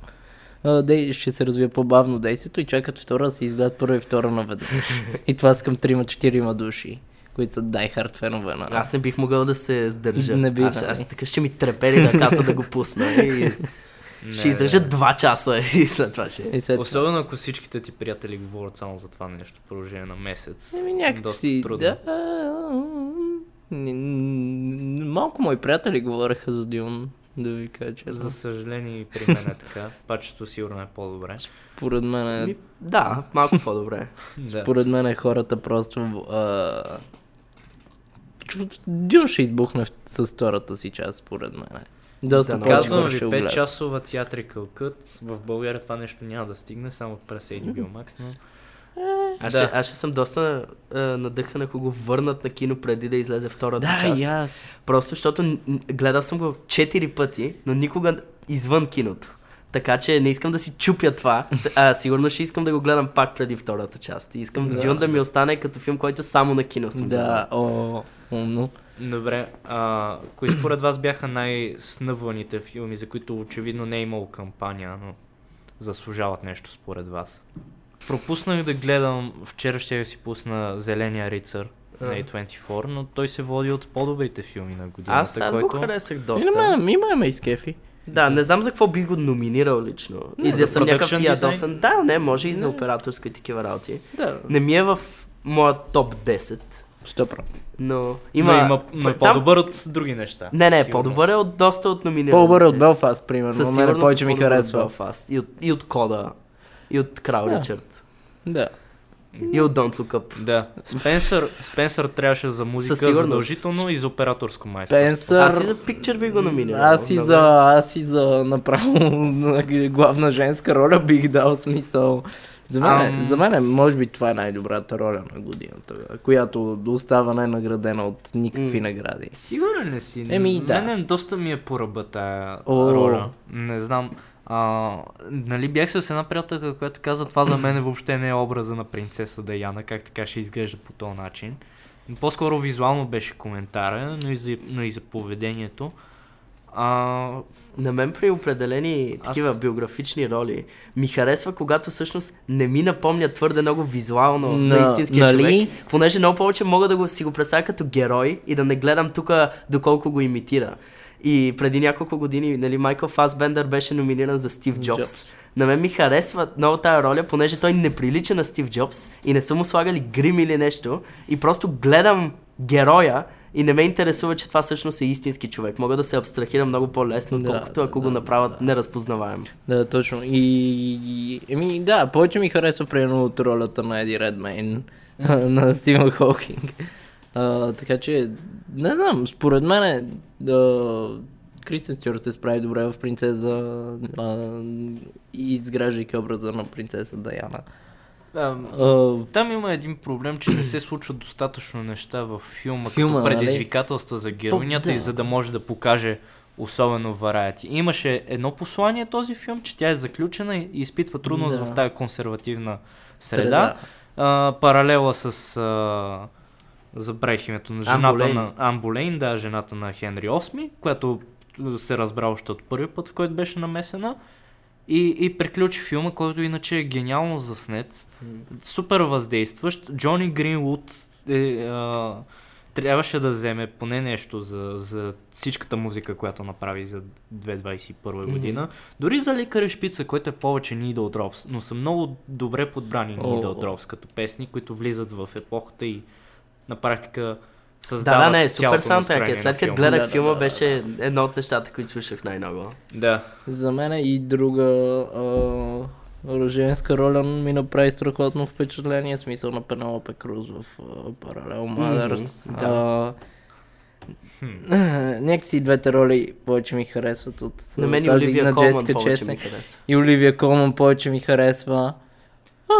А, дей, ще се развие по-бавно действието и чакат втора да се изгледат първа и втора наведнъж. И това с към трима-четирима души, които са die-hard фенове на... Аз не бих могъл да се сдържа. Не бих, аз, аз така ще ми трепери ръката да го пусна и... Не, ще издържат два часа и след това ще... След... Особено ако всичките ти приятели говорят само за това нещо в продължение на месец. Еми някакси... Доста трудно. Да... Малко мои приятели говореха за Дюн, да ви кажа честно. За съжаление и при мен е така. Пачето сигурно е по-добре. Според мен е... Да, малко по-добре. Според мен е хората просто... А... Дюн ще избухне с втората си част, според мен. Доста да, казвам ви, пет часова театрикъл кът. В България това нещо няма да стигне, само през Ейч Би О Max, но... Аз, да. ще, аз ще съм доста а, надъхан, ако го върнат на кино преди да излезе втората да, част. Да, и аз. Просто защото гледал съм го четири пъти, но никога извън киното. Така че не искам да си чупя това. А, сигурно ще искам да го гледам пак преди втората част. И искам да. Дюн да ми остане като филм, който само на кино съм гледал. Да, о, умно. Добре, а, кои според вас бяха най-снъбваните филми, за които очевидно не е имало кампания, но заслужават нещо според вас? Пропуснах да гледам, вчера ще си пусна Зеления рицар а. на Ей двайсет и четири, но той се води от по-добрите филми на годината. Аз, аз го който... харесах доста. Имаме, имаме и скефи. Да, не знам за какво би го номинирал лично. Не, и да съм някакъв ядосан. Да, не, може и за операторско и такива работи. Да. Не ми е в моя топ десет. сто процента. Но има, но има но е по-добър там... от други неща. Не, не, по-добър е от доста от номинирани. По-добър от Белфаст, примерно. Със сигурност повече ми харесва. Белфаст. И от, и от Кода. И от Крал Ричард. Да. И от Don't Look Up. Да. Спенсър, Спенсър трябваше за музика задължително и за операторско майсторство. Спенсър... Аз и за Picture би го номинирал. Аз и за, аз и за направо главна женска роля бих дал смисъл. За мен, а, за мен може би това е най-добрата роля на годината, която остава най-наградена от никакви м- награди. Сигурен ли си? Еми, да. Мене доста ми е поръба тая О, роля. Не знам. А, нали бях с една приятелка, която каза, това за мен въобще не е образа на принцеса Даяна, как така ще изглежда по този начин. По-скоро визуално беше коментара, но и за, но и за поведението. А... На мен при определени такива Аз... биографични роли ми харесва, когато всъщност не ми напомня твърде много визуално no, на истинския нали? човек, понеже много повече мога да го, си го представя като герой и да не гледам тук доколко го имитира. И преди няколко години, нали, Майкъл Фасбендър беше номиниран за Стив Джобс. Jobs. На мен ми харесва много тая роля, понеже той не прилича на Стив Джобс и не са му слагали грим или нещо и просто гледам героя и не ме интересува, че това всъщност е истински човек. Мога да се абстрахирам много по-лесно, да, колкото ако да, го направят да. неразпознаваем. Да, точно. И... Еми, да, повече ми харесва приедно от ролята на Еди Редмейн, на Стивен Хокинг. А, така че, не знам, според мен е, да, Кристен Стюарт се справи добре в принцеса и изграждайки образа на принцеса Даяна. А, а, там има един проблем, че не се случват достатъчно неща във филма, филма като предизвикателства за героинята да. и за да може да покаже особено вариати. Имаше едно послание този филм, че тя е заключена и изпитва трудност да. в тази консервативна среда. среда. А, паралела с... А, забравих името на жената Ам на Ам Болейн, да, жената на Хенри осми, която се разбра още от първи път, в който беше намесена и, и приключи филма, който иначе е гениално заснет, mm. супер въздействащ. Джони Гринвуд е, а, трябваше да вземе поне нещо за, за всичката музика, която направи за две хиляди двайсет и първа година. Mm-hmm. Дори за Ликари Шпица, който е повече Needle Drops, но са много добре подбрани oh. Needle Drops като песни, които влизат в епохата и на практика създават цялото настроение на филма. Да, да, не, супер саундтрек. След като гледах да, филма, да, да, беше едно от нещата, които слушах най-много. Да. За мен и друга а, женска роля ми направи страхотно впечатление, смисъл на Пенелопе Круз в Паралел Мадърс. Mm-hmm. Да. Hmm. Някакси двете роли повече ми харесват от на мен тази Оливия на Джесика Честник. И Оливия Колман повече ми харесва.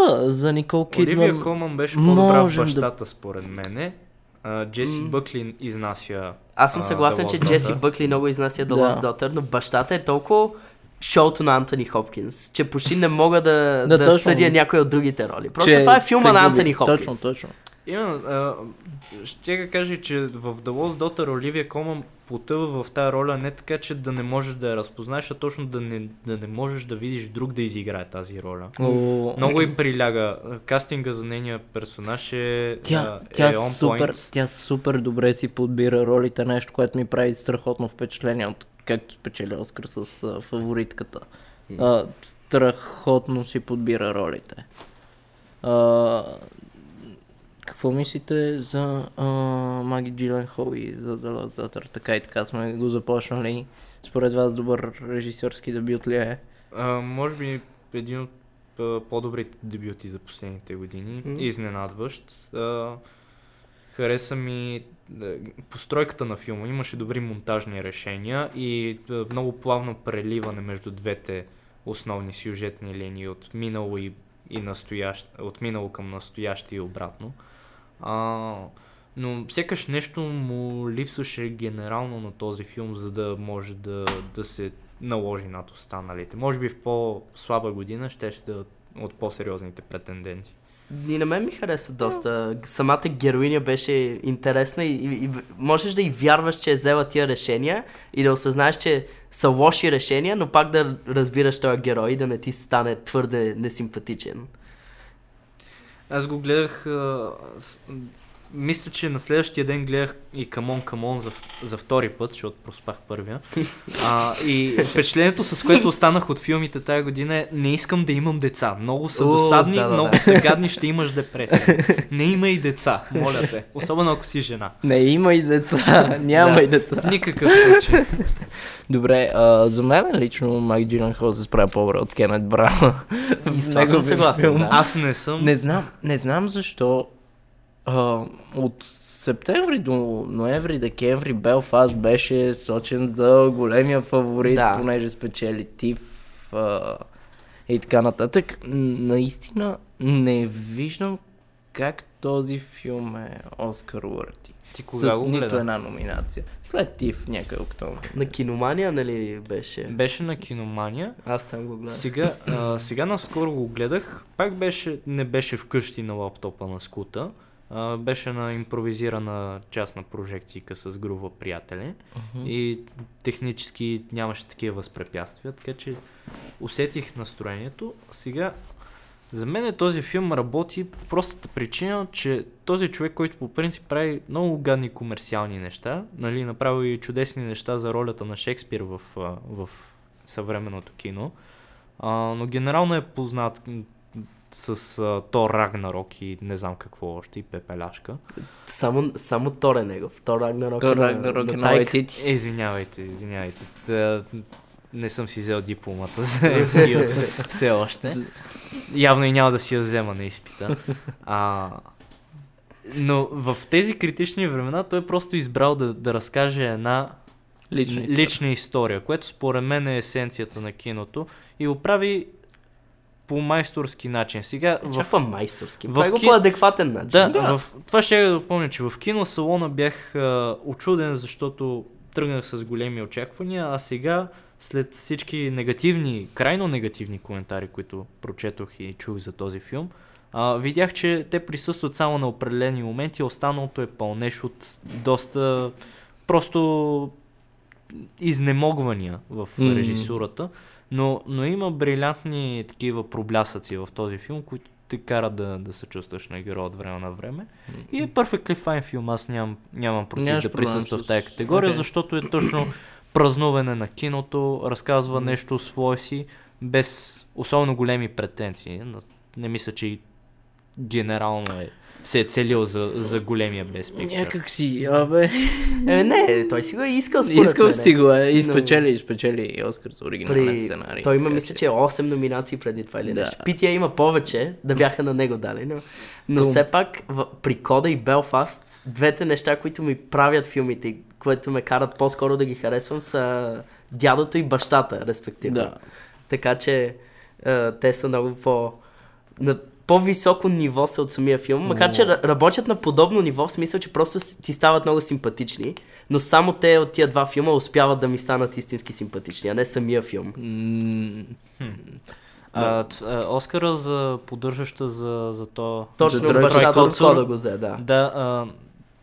А, за Никол Кидман... Оливия Колман беше по-добра в бащата, да... според мене. А, Джеси mm. Бъкли изнася... Аз съм съгласен, а, че Джеси Бъкли много изнася The Last Daughter, но бащата е толкова шоуто на Антони Хопкинс, че почти не мога да, да, да съдя някой от другите роли. Просто че това е филма на Антони Хопкинс. Точно, точно. Именно, а, ще кажа, че в The Last Daughter Оливия Колман потъва в тази роля не така, че да не можеш да я разпознаеш, а точно да не, да не можеш да видиш друг да изиграе тази роля. О, много и приляга. Кастинга за нейния персонаж е тя, е тя on супер, point. Тя супер добре си подбира ролите, нещо, което ми прави страхотно впечатление, от както спечели Оскар с а, фаворитката. А, страхотно си подбира ролите. А, Какво мислите за а, Маги Джиленхол и за The Last Daughter? Така и така сме го започнали. Според вас добър режисьорски дебют ли е? А, може би един от а, по-добрите дебюти за последните години. Mm. Изненадващ. А, хареса ми постройката на филма. Имаше добри монтажни решения и а, много плавно преливане между двете основни сюжетни линии от минало и и настоящ, от минало към настояще и обратно. А, но сякаш нещо му липсваше генерално на този филм, за да може да, да се наложи над останалите. Може би в по-слаба година щеше да от по-сериозните претенденти. И на мен ми хареса доста. Самата героиня беше интересна и, и, и можеш да и вярваш, че е взела тия решения и да осъзнаеш, че са лоши решения, но пак да разбираш този герой и да не ти стане твърде несимпатичен. Аз го гледах... А, с, мисля, че на следващия ден гледах и Камон Камон за, за втори път, защото проспах първия. А, и впечатлението, с което останах от филмите тая година е: не искам да имам деца. Много са О, досадни, да, да, много да. са гадни, ще имаш депресия. Не има и деца, моля те. Особено ако си жена. Не има и деца, няма да, и деца. В никакъв случай. Добре, а, за мен лично Майк Джиленхол се справя по-добре от Кенет Брана. И с това съм съгласен. Да. Аз не съм. Не знам, не знам защо. Uh, от септември до ноември, декември Белфаст беше сочен за големия фаворит, да. понеже спечели ТИФ uh, и така нататък. Наистина не виждам как този филм е Оскар уърти. Ти кога го гледа? Нито една номинация. След ТИФ някъде октомври. На Киномания, нали беше? Беше на Киномания. Аз там го гледах. Сега, а, сега наскоро го гледах. Пак беше, не беше вкъщи на лаптопа на скута. Uh, беше на импровизирана частна прожекцийка с група приятели uh-huh. и технически нямаше такива възпрепятствия, така че усетих настроението. Сега за мен този филм работи по простата причина, че този човек, който по принцип прави много гадни комерциални неща, нали, направи чудесни неща за ролята на Шекспир в, в съвременното кино, uh, но генерално е познат с а, Тор Рагнарок и не знам какво още, и Пепеляшка. Само, само Тор е негов. Тор Рагнарок, Тор Рагнарок на, на, на Тайк. Е, извинявайте, извинявайте. Та, не съм си взел дипломата за Ем Си Ю все още. Явно и няма да си я взема на изпита. А, но в тези критични времена той просто избрал да, да разкаже една лична история. лична история, което според мен е есенцията на киното и го прави по майсторски начин. Сега е, в... Чаква майсторски, в прави го по-адекватен начин. Да, да. В... това ще я допомня, че в киносалона бях а, очуден, защото тръгнах с големи очаквания, а сега след всички негативни, крайно негативни коментари, които прочетох и чух за този филм, а, видях, че те присъстват само на определени моменти, останалото е пълнеш от доста просто изнемогвания в mm. режисурата. Но, но има брилянтни такива проблясъци в този филм, които те карат да, да се чувстваш на героя от време на време. Mm-hmm. И е perfectly fine филм. Аз ням, нямам против Нямаш да присъства с... в тая категория, okay. защото е точно празнуване на киното, разказва mm-hmm. нещо свое си, без особено големи претенции. Не мисля, че генерално е се е целил за, за големия Best Picture. Някак си, абе. Е, не, той си го е искал според Искал мене. си го е, изпечели, изпечели и Оскар за оригинален При... сценарий. Той има, мисля, че осем номинации преди това или да. нещо. Пития има повече, да бяха на него дали, но, но все пак в... при Кода и Белфаст, двете неща, които ми правят филмите, които ме карат по-скоро да ги харесвам, са дядото и бащата, респективно. Да. Така че е, те са много по... по-високо ниво са от самия филм, макар че работят на подобно ниво, в смисъл, че просто ти стават много симпатични, но само те от тия два филма успяват да ми станат истински симпатични, а не самия филм. А, Оскара за поддържаща за, за то... Точно, бащата от Кода го взе, да. Да, а,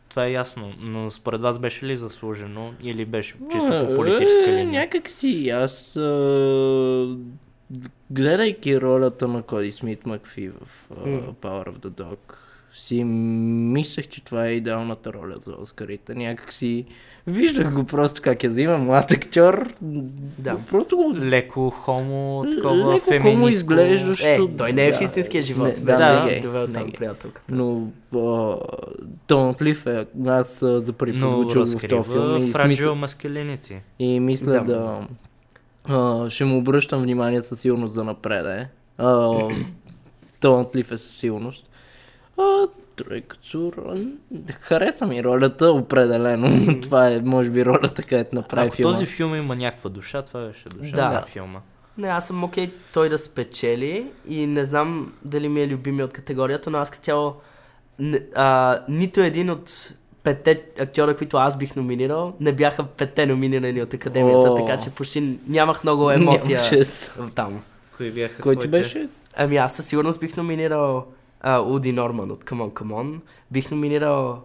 това е ясно, но според вас беше ли заслужено или беше чисто по политическа линия? Някак си, аз... А... гледайки ролята на Коди Смит Макфи в uh, Power of the Dog, си мислех, че това е идеалната роля за Оскарите. Някак си виждах го просто как я взима, млад актьор. Да. Просто го... Леко хомо, такова леко феминистко. Хомо изглеждащо... Е, той не е да, в истинския живот. Не, да, да, си довел там приятелката. Но талантлив е. Аз за първи получил в този филм. Но разкрива маскулинити. И мисля да... да а, ще му обръщам внимание със сигурност за напред. Талантлив е със сигурност. А, Трекцуран... Хареса ми ролята, определено. Mm-hmm. Това е, може би, ролята, където направи а, филма. Този филм има някаква душа, това беше душа да. на филма. Не, аз съм окей okay, той да спечели и не знам дали ми е любими от категорията, но аз като цяло нито един от петте актьора, които аз бих номинирал, не бяха петте номинирани от Академията, oh. така че почти нямах много емоция там. Кои бяха? Кой ти беше? Ами аз със сигурност бих номинирал Уди uh, Норман от Come On, Come On. Бих номинирал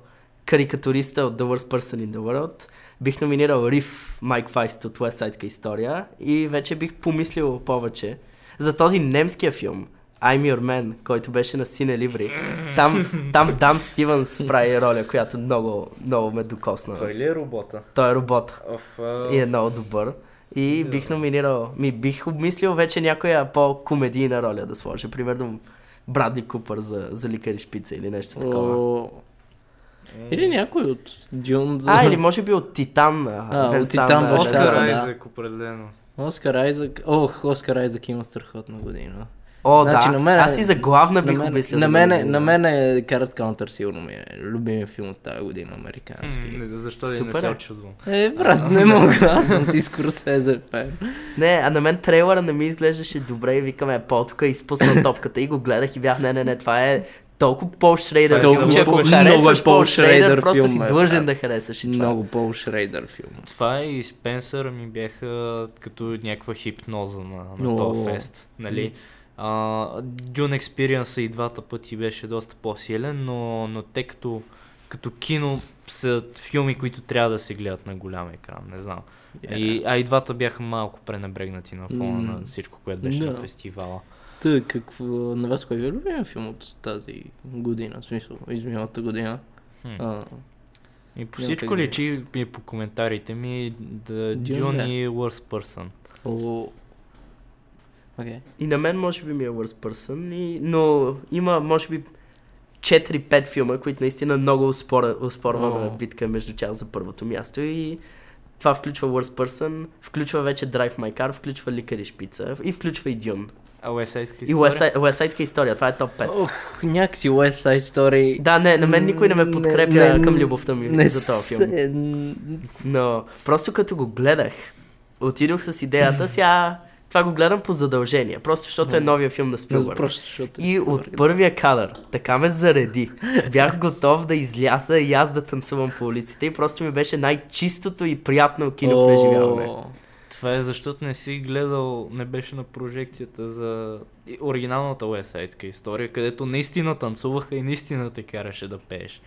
карикатуриста от The Worst Person in the World. Бих номинирал Риф Майк Файст от Уестсайдска история. И вече бих помислил повече за този немския филм I'm Your Man, който беше на Cine Libri. Там, там Дан Стивенс прави роля, която много, много ме докосна. Той ли е робота? Той е робота. Uh... И е много добър. И yeah. бих номинирал... Ми бих обмислил вече някоя по-комедийна роля да сложа. Примерно... Брадли Купър за, за Ликари Шпица или нещо такова. О... Или някой от Дюн. За... А, или може би от Титан. А, от Титан на... Оскар Айзек, определено. Оскар Айзек. Ох, Оскар Айзек има страхотна година. О, значи, да. Мен... Аз и за главна бих обмислял. На мен на мен е Карат Каунтър, сигурно ми е любимия филм от тази година, американски. Mm, защо да не се очудвам? Е, брат, не мога. Аз съм си Скорсезе. Не, а на мен трейлъра не ми изглеждаше добре и викаме, по тук изпусна топката и го гледах и бях, не, не, не, това е толкова Пол Шрейдър филм, че ако харесваш Пол Шрейдър, просто си длъжен да харесаш и това. Много Пол Шрейдър филм. Това и Спенсър ми бяха като някаква хипноза на този фест, нали? Дюн uh, експириенса и двата пъти беше доста по-силен, но, но те като, като кино са филми, които трябва да се гледат на голям екран, не знам. Yeah. И, а и двата бяха малко пренебрегнати на фона mm. на всичко, което беше yeah. на фестивала. Тъй, какво на вас кой ви е любим филм от тази година, в смисъл, изминалата година? Hmm. Uh, и по всичко личи и по коментарите ми Дюн yeah. и Worst Person. Oh. Okay. И на мен може би ми е Worst Person, и... но има може би четири-пет филма, които наистина много успорва, успорвана oh. битка между тях за първото място и това включва Worst Person, включва вече Drive My Car, включва Ликари Шпица и включва и Дюн. А Уестсайдска история? И Уестсайдска история, това е топ пет. Ох, oh, някакси Уестсайд история. Да, не, на мен никой не ме подкрепя не, не, към любовта ми не, за този филм. Но просто като го гледах, отидох с идеята си, а... Това го гледам по задължение, просто защото mm. е новия филм на Спилбърг. No, и от първия кадър, така ме зареди. Бях готов да изляза и аз да танцувам по улиците и просто ми беше най-чистото и приятно кино преживяване. Oh, това е защото не си гледал, не беше на прожекцията за оригиналната Уестсайдска история, където наистина танцуваха и наистина те караше да пееш.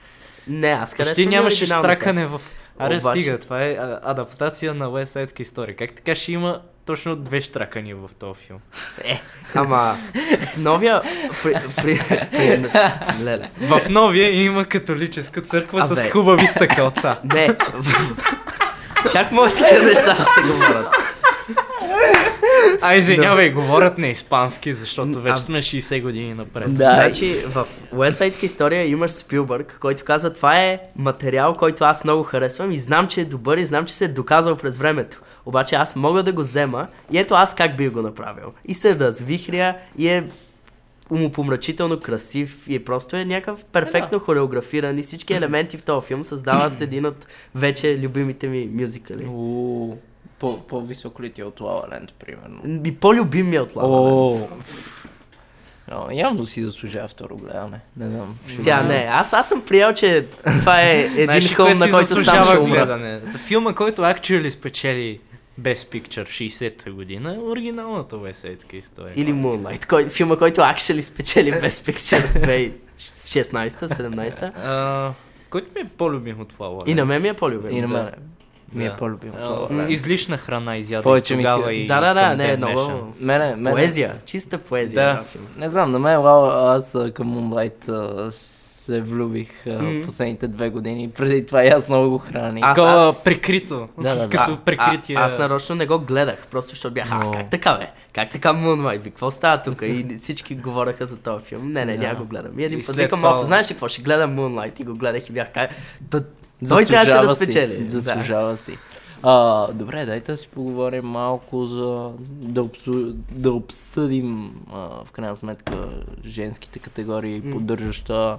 Не, аз харесвам ти нямаше стракане в... Аре, обаче... стига, това е адаптация на Уестсайдска история. Как така ще има точно две штракания в този филм? Е, ама в новия... При, при, при, леле. В новия има католическа църква а, с бе. хубави стъкълца. Не. Как могат такива неща да се говорят? А, извинявай, да. говорят на испански, защото вече а... сме шейсет години напред. Да, значи в Уестсайдска история имаш Спилбърг, който казва, това е материал, който аз много харесвам и знам, че е добър и знам, че се е доказал през времето. Обаче аз мога да го взема и ето аз как би го направил. И се развихря и е умопомрачително красив и просто е някакъв перфектно да. хореографиран и всички елементи в този филм създават един от вече любимите ми мюзикали. Ооо. По, по-висок ли ти от La La Land, примерно? Би по-любим ми от La La Land. Но, явно си заслужава второ гледане. Не знам. Сега не, аз, аз съм приел, че това е един хълм, на който сам ще умра. Филма, който actually спечели Best Picture шейсета година е оригиналната Уестсайдска история. Или Moonlight, кой, филма, който actually спечели Best Picture шестнайсета, седемнайсета. Uh, който ми е по-любим от La La Land? И на мен ми е по-любим. И на мен. Ми да. е по-любим. Uh, излишна храна изяда тогава и... Да, да, да, не е много. Мене, мене... Поезия, чиста поезия. Да. Не знам, на мен аз към Moonlight се влюбих mm. последните две години. Преди това и аз много го храних. Аз, аз... прикрито. Да, да, като а, прикритие. А, аз нарочно не го гледах, просто защото бях, а, как така бе? Как така Moonlight? Какво става тук? И всички говореха за този филм. Не, не, yeah. няма го гледам. И един път викам, това... знаеш ли какво? Ще гледам Moonlight и го гледах и бях как... Той Заслужава трябваше да спечели. Заслужава да. си. А, добре, дайте да си поговорим малко за да, обсу... да обсъдим а, в крайна сметка женските категории, поддържаща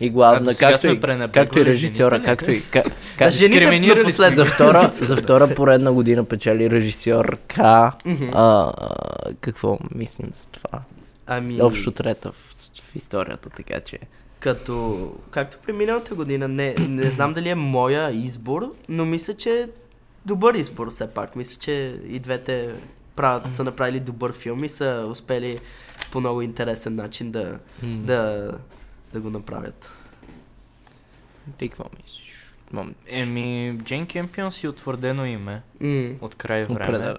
и главна, както, както, както и режисьора, жените, както и... Как, как... Жените последно. За втора, за втора поредна година печели режисьорка. А, какво мислим за това? Ами... Общо трета в, в историята, така че... Като, както при миналата година, не, не знам дали е моя избор, но мисля, че добър избор все пак. Мисля, че и двете правят, са направили добър филм и са успели по много интересен начин да, mm. да, да го направят. Ти какво мислиш? Еми, Джейн Кемпион си утвърдено име mm. от край време.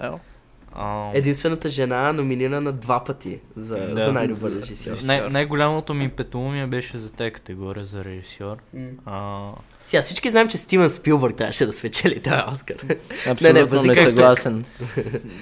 Um... Единствената жена номинирана два пъти за, да. за най-добър режисьор. Най- най-голямото ми петолумие беше за тази категория за режисьор. Mm. А... Сега всички знаем, че Стивен Спилбърг трябваше да спечели този Оскар. Абсолютно не, не съгласен.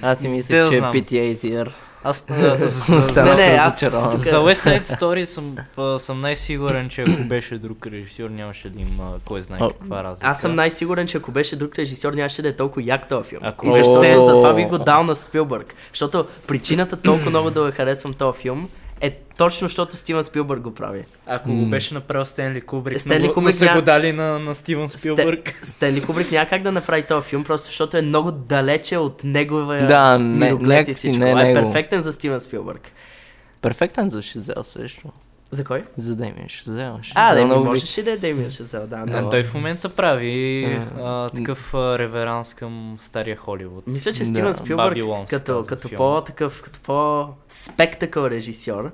Аз си мислех, че знам. пи ти ей зет. Аз станах разочарован. За West Side Story съм, съм най-сигурен, че ако беше друг режисьор, нямаше да има кой знае каква разлика. Аз съм най-сигурен, че ако беше друг режисьор, нямаше да е толкова як този филм. Ако... И защо за това би го дал на Спилбърг. Защото причината толкова много да харесвам този филм е точно защото Стивен Спилбърг го прави. Ако го беше направил Стенли Кубрик, Стенли но, Кубрик но са го дали на, на Стивен Спилбърг. Сте, Стенли Кубрик няма как да направи този филм, просто защото е много далече от неговия да, мироглед не, и всичко. Не, не е перфектен за Стивен Спилбърг. Перфектен за Шизел също. За кой? За Деймиен Шазел. А, Деймиен можеш и да е Деймиен Шазел, да. Но... Той в момента прави а, а, такъв а, реверанс към стария Холивуд. Мисля, че Стивен да. Спилбърг като, като по-такъв, като по-спектакъл режисьор,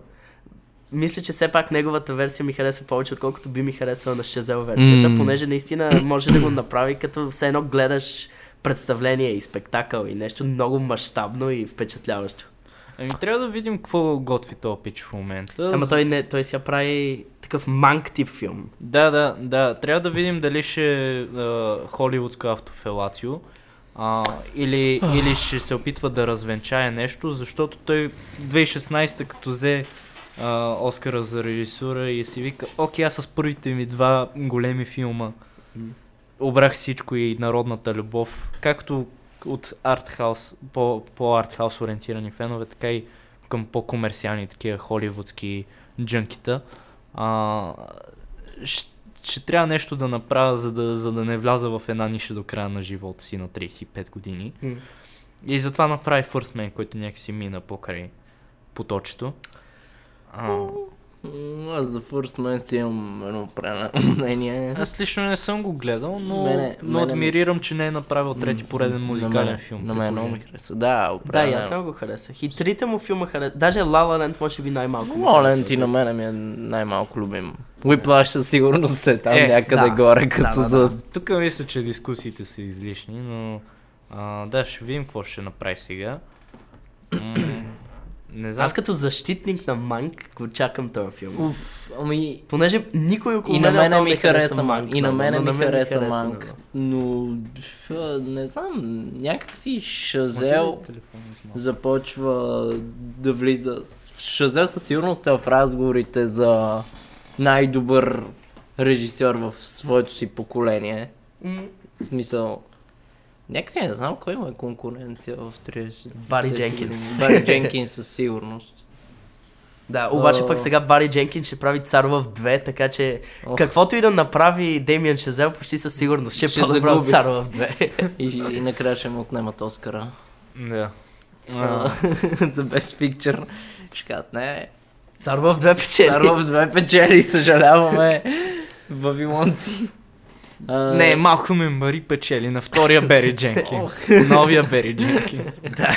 мисля, че все пак неговата версия ми харесва повече, отколкото би ми харесала на Шазел версията, mm. понеже наистина може да го направи като все едно гледаш представление и спектакъл и нещо много мащабно и впечатляващо. Ами трябва да видим какво готви този пич в момента. Ама той не, той си прави такъв манк тип филм. Да, да, да. Трябва да видим дали ще е холивудска автофелацио а, или, или ще се опитва да развенчае нещо, защото той две хиляди и шестнадесета като взе а, Оскара за режисура и си вика, окей, аз с първите ми два големи филма обрах всичко и народната любов, както от артхаус, по, по артхаус ориентирани фенове, така и към по-комерциални такива холивудски джънкита. А, ще, ще трябва нещо да направя, за да, за да не вляза в една ниша до края на живота си на тридесет и пет години. Mm. И затова направи First Man, който някакси мина покрай поточето. А... Аз за First Man си имам едно правилно мнение. Аз лично не съм го гледал, но, мене, но мене, адмирирам, че не е направил трети пореден музикален мене, филм. На мен много ми хареса. Да, оправено. Да, аз много го харесах. И трите му филма харесах. Даже La La Land може би най-малко. La La Land и на мен ми е най-малко любим. Whiplash сигурно се там е, някъде да, горе, като да, да, за... Да. Тук мисля, че дискусиите са излишни, но а, да, ще видим какво ще направи сега. Не знам. Аз като защитник на Манк го чакам този филм. Уф, ами... Понеже никой около мен не ми хареса Манк. И на мене ми хареса Манк. Но не знам, някак си Шазел започва да влиза. Шазел със сигурност е в разговорите за най-добър режисьор в своето си поколение. Mm. В смисъл... Някакси не знам кой има конкуренция в тридесет. Бари Дженкинс. Бари Дженкинс със сигурност. Да, обаче uh... пък сега Бари Дженкинс ще прави Цар в две, така че oh. каквото и да направи Деймиен Шазел, почти със сигурност ще, ще подобрява Цар в две. и, и накрая ще му отнемат Оскара. Да. Yeah. Uh... За Best Picture. Ще кажат, не. Цар в две печели. Цар в две печели, съжаляваме. Вавилонци. Uh... Не, Малколм Мари печели на втория Бери Дженкинс. Новия Бери Дженкинс. Да.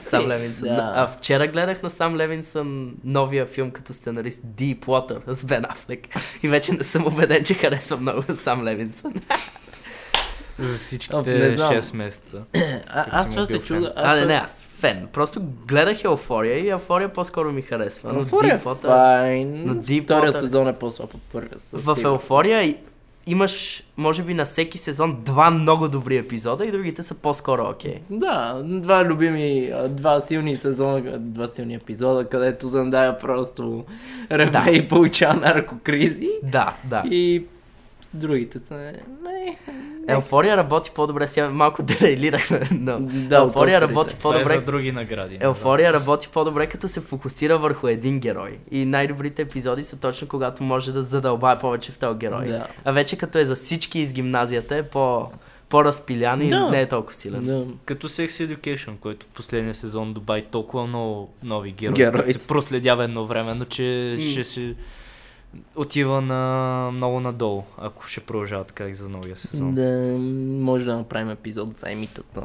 Сам Левинсън. Yeah. А вчера гледах на Сам Левинсън новия филм като сценарист Deep Water с Бен Афлек. И вече не съм убеден, че харесвам много Сам Левинсън. за всичките шест месеца. А, аз ще се чуда. А, не, не, аз фен. Просто гледах Еуфория и Еуфория по-скоро ми харесва. Еуфория е файн. Втория сезон е по-слаб от първия. В Еуфория имаш, може би, на всеки сезон два много добри епизода и другите са по-скоро окей. Okay. Да, два любими, два силни сезона, два силни епизода, където Зандая просто реве да. И получава наркокризи. Да, да. И другите са... Не, Еуфория работи по-добре, сега малко дерайлирахме, но да, Еуфория работи по-добре. Е за други награди. Еуфория да. Работи по-добре, като се фокусира върху един герой. И най-добрите епизоди са точно когато може да задълбае повече в този герой. Да. А вече като е за всички из гимназията е по- по-разпилян и да. Не е толкова силен. Да. Като Sex Education, който в последния сезон добави толкова много нови герои, герои. Се проследява едновременно, че mm. ще се... отива на много надолу, ако ще продължава така и за новия сезон. Да, може да направим епизод за емитата.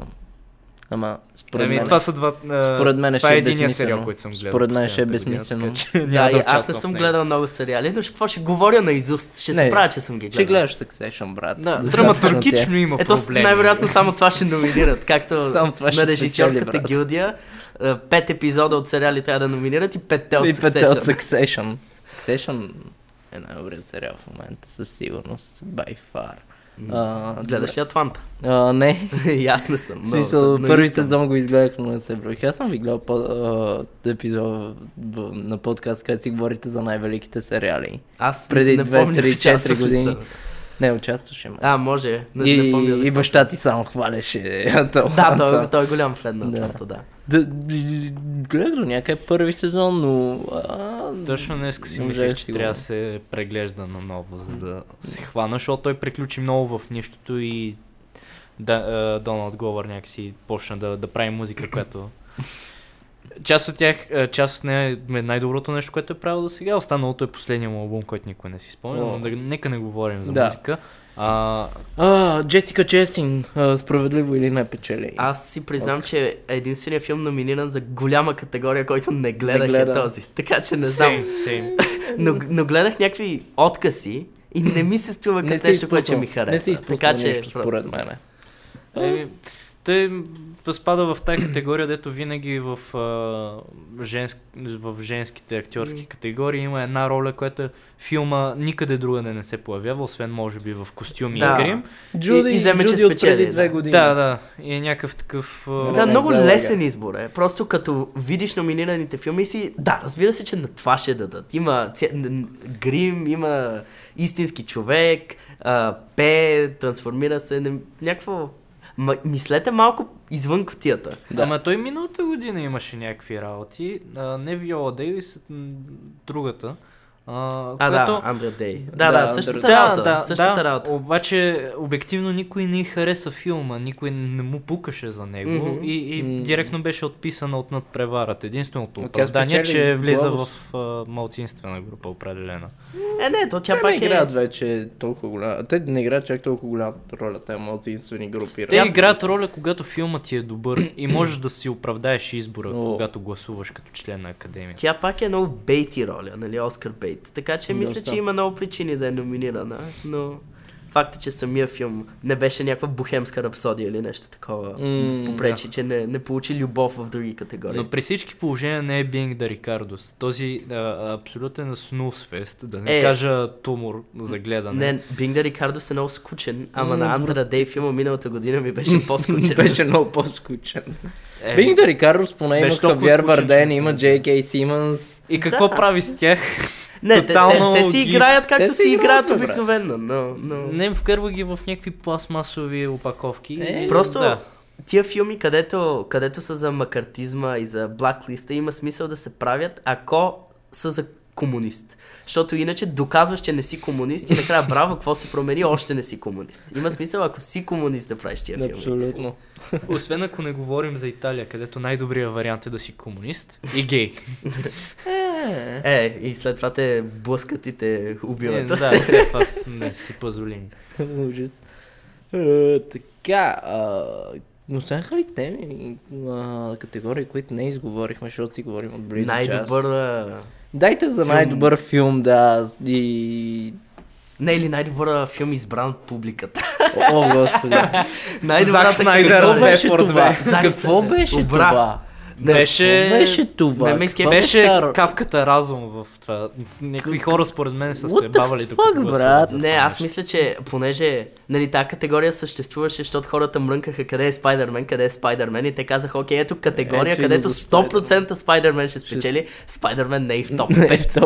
Ама, според мен... Това са два... Според мен това е единия сериал, който съм гледал. Според мен ще е безсмислено. Година, така, да, да аз не съм гледал много сериали, но ще, какво ще говоря наизуст. Ще се правя, че съм ги гледал. Ще гледаш Succession, брат. Да, драматургично има проблеми. Ето най-вероятно само това ще номинират, както на режисьорската гилдия. Пет епизода от сериали трябва да номинират и петте от Succession. Succession е най-добрия сериал в момента, със сигурност, by far. А, гледаш ли Атланта? А, не. Ясна съм. Смисъл, първи сезон го изгледах, но не се броих. Аз съм ви гледал по- епизод на подкаст, където си говорите за най-великите сериали. Аз преди две три четири години. Не, участваше ме. А, може. Не, и, не помня за и баща ти само хваляше Атланта. Да, той, той е голям фен на Атланта, да. Да, гледах до някъде първи сезон, но... А, точно днеска си мислех, че трябва да се преглежда наново, за да се хвана, защото той приключи много в нищото и да, Доналд Гловър някакси почна да, да прави музика, която... Част от тях, част от нея е най-доброто нещо, което е правил до сега. Останалото е последния му албум, който никой не си спомня, но да, нека не говорим за да. Музика. А... А, Джесика Честин, справедливо или не печели? Аз си признам, Оскар. Че единственият филм номиниран за голяма категория, който не гледах не гледа. Е този. Така че не знам. Same, same. но, но гледах някакви откъси и не ми се струва като нещо, което ми хареса. Не се изпусна нещо, според мен. Е, той спада в тази категория, дето винаги в, а, женск, в женските актьорски категории има една роля, която филма никъде другаде не се появява, освен може би в костюми да. И грим. Джуди, и, и вземе, Джуди че спечели, от преди две години. Да, да. И е някакъв такъв... Да, да много залага. Лесен избор е. Просто като видиш номинираните филми си... Да, разбира се, че на това ще дадат. Има ця... грим, има истински човек, а, пе, трансформира се, някакво... М- мислете малко извън кутията. Да. Ама той миналата година имаше някакви работи. А, не Виола Дейвис, другата. А, а да, Андре Дей. Да, да, да, същата да, работа. Да, същата да, работа. Обаче, обективно никой не хареса филма, никой не му пукаше за него mm-hmm. и, и mm-hmm. директно беше отписана от надпреварата. Единственото оправдание, че влиза в а, малцинствена група определена. Е, не, то тя те пак не е... играят вече толкова голяма. Те не играят чак толкова голяма роля, те малцинствени групи. Те играят роля, когато филмът ти е добър и можеш да си оправдаеш избора, oh. когато гласуваш като член на академия. Тя пак е много бейти роля, нали, Оскар Бейт. Така че мисля, че има много причини да е номинирана, но факт е, че самия филм не беше някаква бухемска рапсодия или нещо такова. Mm, попречи, да. Че не, не получи любов в други категории. Но при всички положения не е Being the Ricardos. Този а, абсолютен снусфест, да не е, кажа тумор за гледане. Не, Being the Ricardos е много скучен, ама mm, на Андра Дей филма миналата година ми беше по-скучен. Беше много по-скучен. Е, Being the Ricardos поне има Хавиер Барден, има Джей Кей Симънс. И какво да. Прави с тях? Не, те, те, те си ги... играят както те си играят, играят обикновено, но, но... Не вкърва ги в някакви пластмасови опаковки. Е, просто да. Тия филми, където, където са за макартизма и за блаклиста, има смисъл да се правят, ако са за комунист. Защото иначе доказваш, че не си комунист и накрая браво, какво се промени, още не си комунист. Има смисъл, ако си комунист да правиш тия филми. Абсолютно. Освен ако не говорим за Италия, където най-добрият вариант е да си комунист и гей. Е, и след това те блъскат и те убиват. Не, да, след това не си позволим. Ужас. Така, останаха ли теми категории, които не изговорихме, защото си говорим от близо час? Най-добър... Дайте за най-добър филм, да, и Не, или най-добър филм избран от публиката. О, Господи. Зак Снайдер, Лефорд две. За какво беше това? Не, беше... беше това. Не, какво беше стар... капката разум в това. Някакви хора според мен са се бавали тук. Брат? Не, аз мисля, че понеже нали, тази категория съществуваше, защото хората мрънкаха къде е Спайдермен, къде е Спайдермен и те казаха, окей, ето категория, ето където сто процента Спайдермен ще спечели. Спайдермен не е в топ пет.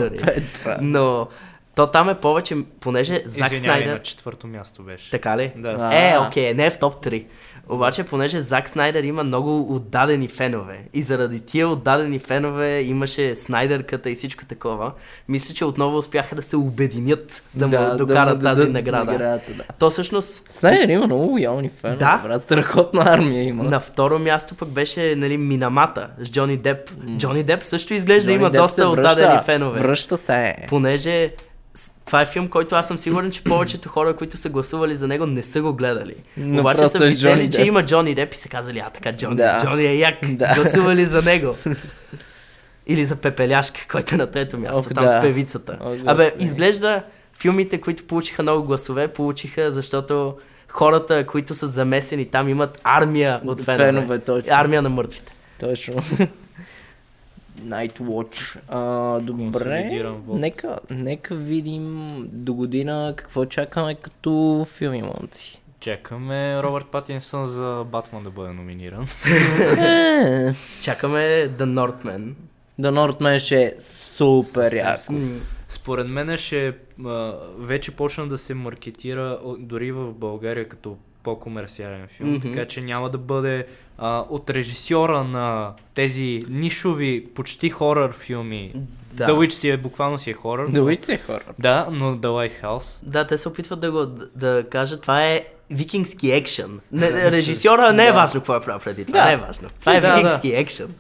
Но... то там е повече, понеже Зак Извинявай, Снайдер... на четвърто място беше. Така ли? Да. Е, окей, okay, не е в топ три. Обаче, понеже Зак Снайдер има много отдадени фенове. И заради тия отдадени фенове имаше Снайдерката и всичко такова. Мисля, че отново успяха да се обединят да му да, докарат да, тази да, награда. наградата, да. То всъщност... Снайдер има много лоялни фенове, да? Брат. Страхотна армия има. На второ място пък беше, нали, Минамата с Джони Деп. Mm. Джони Деп също изглежда Джони има Деп доста връща, отдадени фенове. Връща се. Понеже... това е филм, който аз съм сигурен, че повечето хора, които са гласували за него, не са го гледали. Но обаче са видели, че Деп. Има Джони Деп и са казали, а така Джони, да. Джони е як, да. Гласували за него. Или за Пепеляшка, който е на трето място, Ох, там да. С певицата. Ох, Абе, не. Изглежда филмите, които получиха много гласове, получиха, защото хората, които са замесени там, имат армия от фенове. фенове точно. Армия на мъртвите. Точно. Nightwatch. А, добре, нека, нека видим до година какво чакаме като филми, момци. Чакаме Робърт Патинсън за Батман да бъде номиниран. Чакаме The Northman. The Northman ще е супер яко. Според мен ще вече почна да се маркетира дори в България като по-комерциален филм, mm-hmm. така че няма да бъде а, от режисьора на тези нишови почти хорър филми. Да. The Witch си е буквално си е хорър. The Witch си е хорър. Да, но The Lighthouse. Да, те се опитват да го да кажат, това е викингски екшън. Режисьора не е да. важно какво е правил преди това, да. не е важно. Това е да, викингски да. екшън.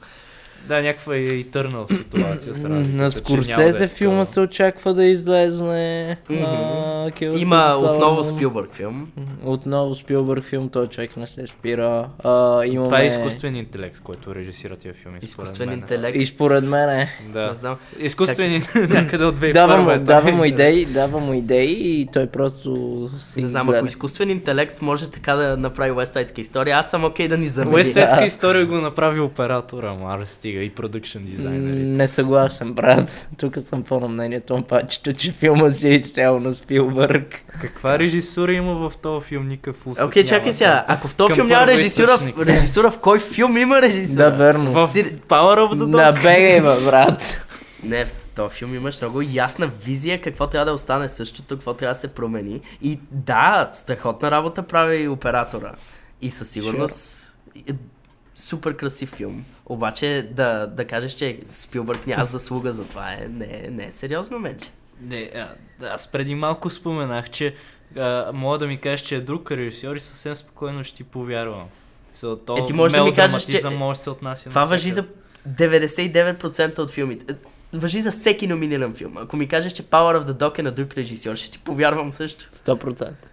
Да, някаква етърнал ситуация с радио. На Скорсезе филма да. се очаква да излезне. Mm-hmm. А, има отново Спилбърг филм. Отново Спилбърг филм, той човек не се спира. А, имаме... това е изкуствен интелект, който режисира тия филми. Изкуствен интелект. И според мен е. Да. Изкуствен интелект някъде от две и първа. Дава му идеи, дава му идеи и той просто си... не знам, ако изкуствен интелект може така да направи Уестсайдска история, аз съм окей да ни замени. Уестсайдска история го направи оператора, Марсти. И продъкшън дизайнерите. Не съгласен, брат. Тук съм по-на мнението, пачето, че филмът ще е изцяло на Спилбърг. Каква режисура има в този филм? Никакъв усък. Окей, okay, чакай сега. Ако в този филм няма режисура, в... режисура, в кой филм има режисура? Да, верно. В Power of the Dog. Да, бега има, брат. Не, в този филм имаш много ясна визия какво трябва да остане същото, какво трябва да се промени. И да, страхотна работа прави оператора. И със сигурност... sure. Супер красив филм. Обаче да, да кажеш, че Спилбърг няма заслуга за това е, не, не е сериозно менче. Не, а, аз преди малко споменах, че а, мога да ми кажеш, че е друг режисьор и съвсем спокойно ще ти повярвам. So, то е, ти можеш да ми кажеш, че може се отнася това въжи за деветдесет и девет процента от филмите. Въжи за всеки номиниран филм. Ако ми кажеш, че Power of the Dog е на друг режисьор, ще ти повярвам също. сто процента.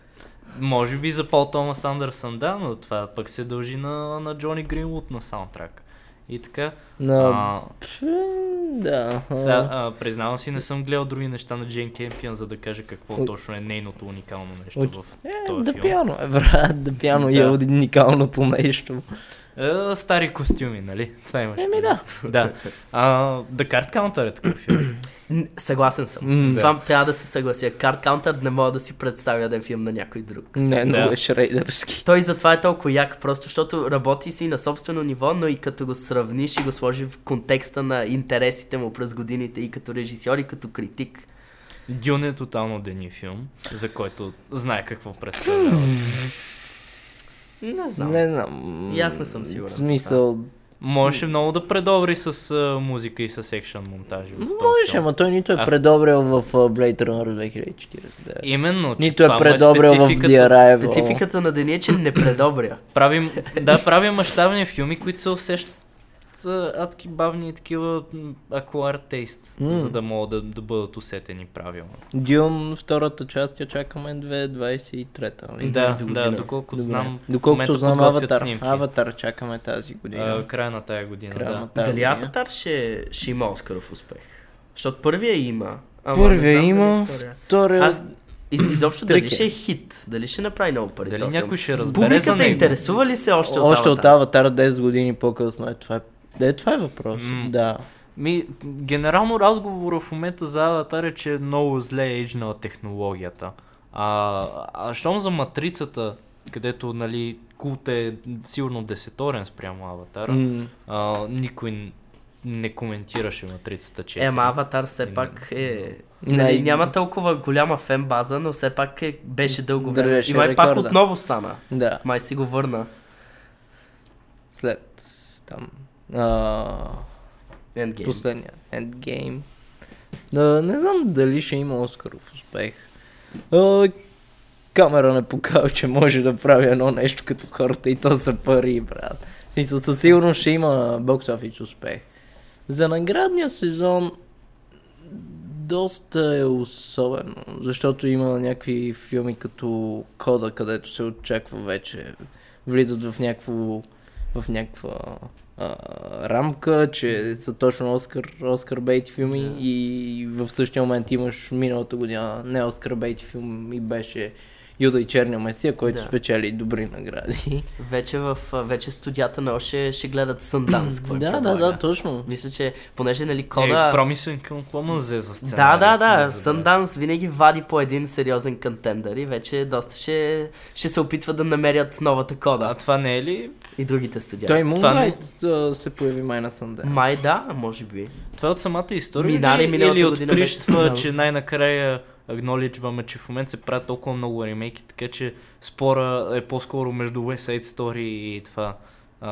Може би за Пол Томас Андерсън, да, но това пък се дължи на, на Джони Гринвуд на саундтрак. И така. No. А, да. Сега, а, признавам си, не съм гледал други неща на Джейн Кемпион, за да кажа какво О... точно е нейното уникално нещо О... в този е, да пиано е, брат, да пиано да. Е уникалното нещо. Е, стари костюми, нали? Това имаш. Еми да. Да. The Card Counter е такъв филм. Съгласен съм. Mm, с това да. Трябва да се съглася. Card Counter не мога да си представя да е филм на някой друг. Не, много да. Е шрейдърски. Той затова е толкова як, просто защото работи си на собствено ниво, но и като го сравниш и го сложи в контекста на интересите му през годините и като режисьор, и като критик. Дюн е тотално дени филм, за който знае какво представлява. Не знам. Не знам. И аз не съм сигурен. В смисъл... можеше много да предобри с а, музика и с екшън монтажи. Можеше, ама той нито е а... предобрил в Blade Runner две хиляди и четиридесет. Именно. Нито е предобрил е в The Arrival. Спецификата на деня е, че не предобря. Правим, да, правим мащабни филми, които се усещат адски бавни и такива акуар тейст, mm. за да могат да, да бъдат усетени правилно. Дюм, втората част я чакаме две хиляди двадесет и трета. Да, до да, доколкото знам, доколкото знам Аватар. Снимки. Аватар чакаме тази година. А, края на тази година, края да. На тази Дали година? Аватар ще, ще има Оскаров успех? Защото първия има. Първия има, втория. втория... Аз... И изобщо дали ще е хит, дали ще направи много пари. Дали някой ще разбере публиката за него. Интересува ли се още, още от Аватар? Още от Аватар десет години по-късно. Е, това, е, е, това е въпрос. Mm. Да. Ми, генерално разговора в момента за Аватар е, че е много зле ейджнала технологията. А, а щом за Матрицата, където, нали, култ е сигурно десеторен спрямо Аватара, mm. а, никой не коментираше Матрицата четири. Ема Аватар все и, пак е... Нали, не, няма толкова голяма фен база, но все пак е, беше дълго време. И май рекорда. Пак отново стана. Да. Май си го върна. След там... Uh, Endgame. Последния. Endgame. Да, не знам дали ще има Оскаров успех. Uh, камера не показва, че може да прави едно нещо като хората и то са пари, брат. В смисъл, със сигурност ще има бокс офис успех. За наградния сезон... доста е особено, защото има някакви филми като Кода, където се очаква вече, влизат в някакво, в някаква а, рамка, че са точно Оскар, Оскар бейт филми, yeah. И в същия момент имаш миналата година не Оскар бейт филм и беше Юда и Черния месия, който да. Спечели добри награди. Вече в вече студията на Оше ще гледат Санданск. да, да, да, точно. Мисля, че понеже нали Кода... Е, промисън към Кломанзе за сцена. Да, да, да, да. Санданс винаги вади по един сериозен контендър и вече доста ще, ще се опитва да намерят новата Кода. А това не е ли? И другите студия. Той Moonlight не... се появи май на Санданс. Май да, може би. Това е от самата история Минали, или, или от прища, че най-накрая... агноличваме, че в момента се правят толкова много ремейки, така че спора е по-скоро между West Side Story и това... А...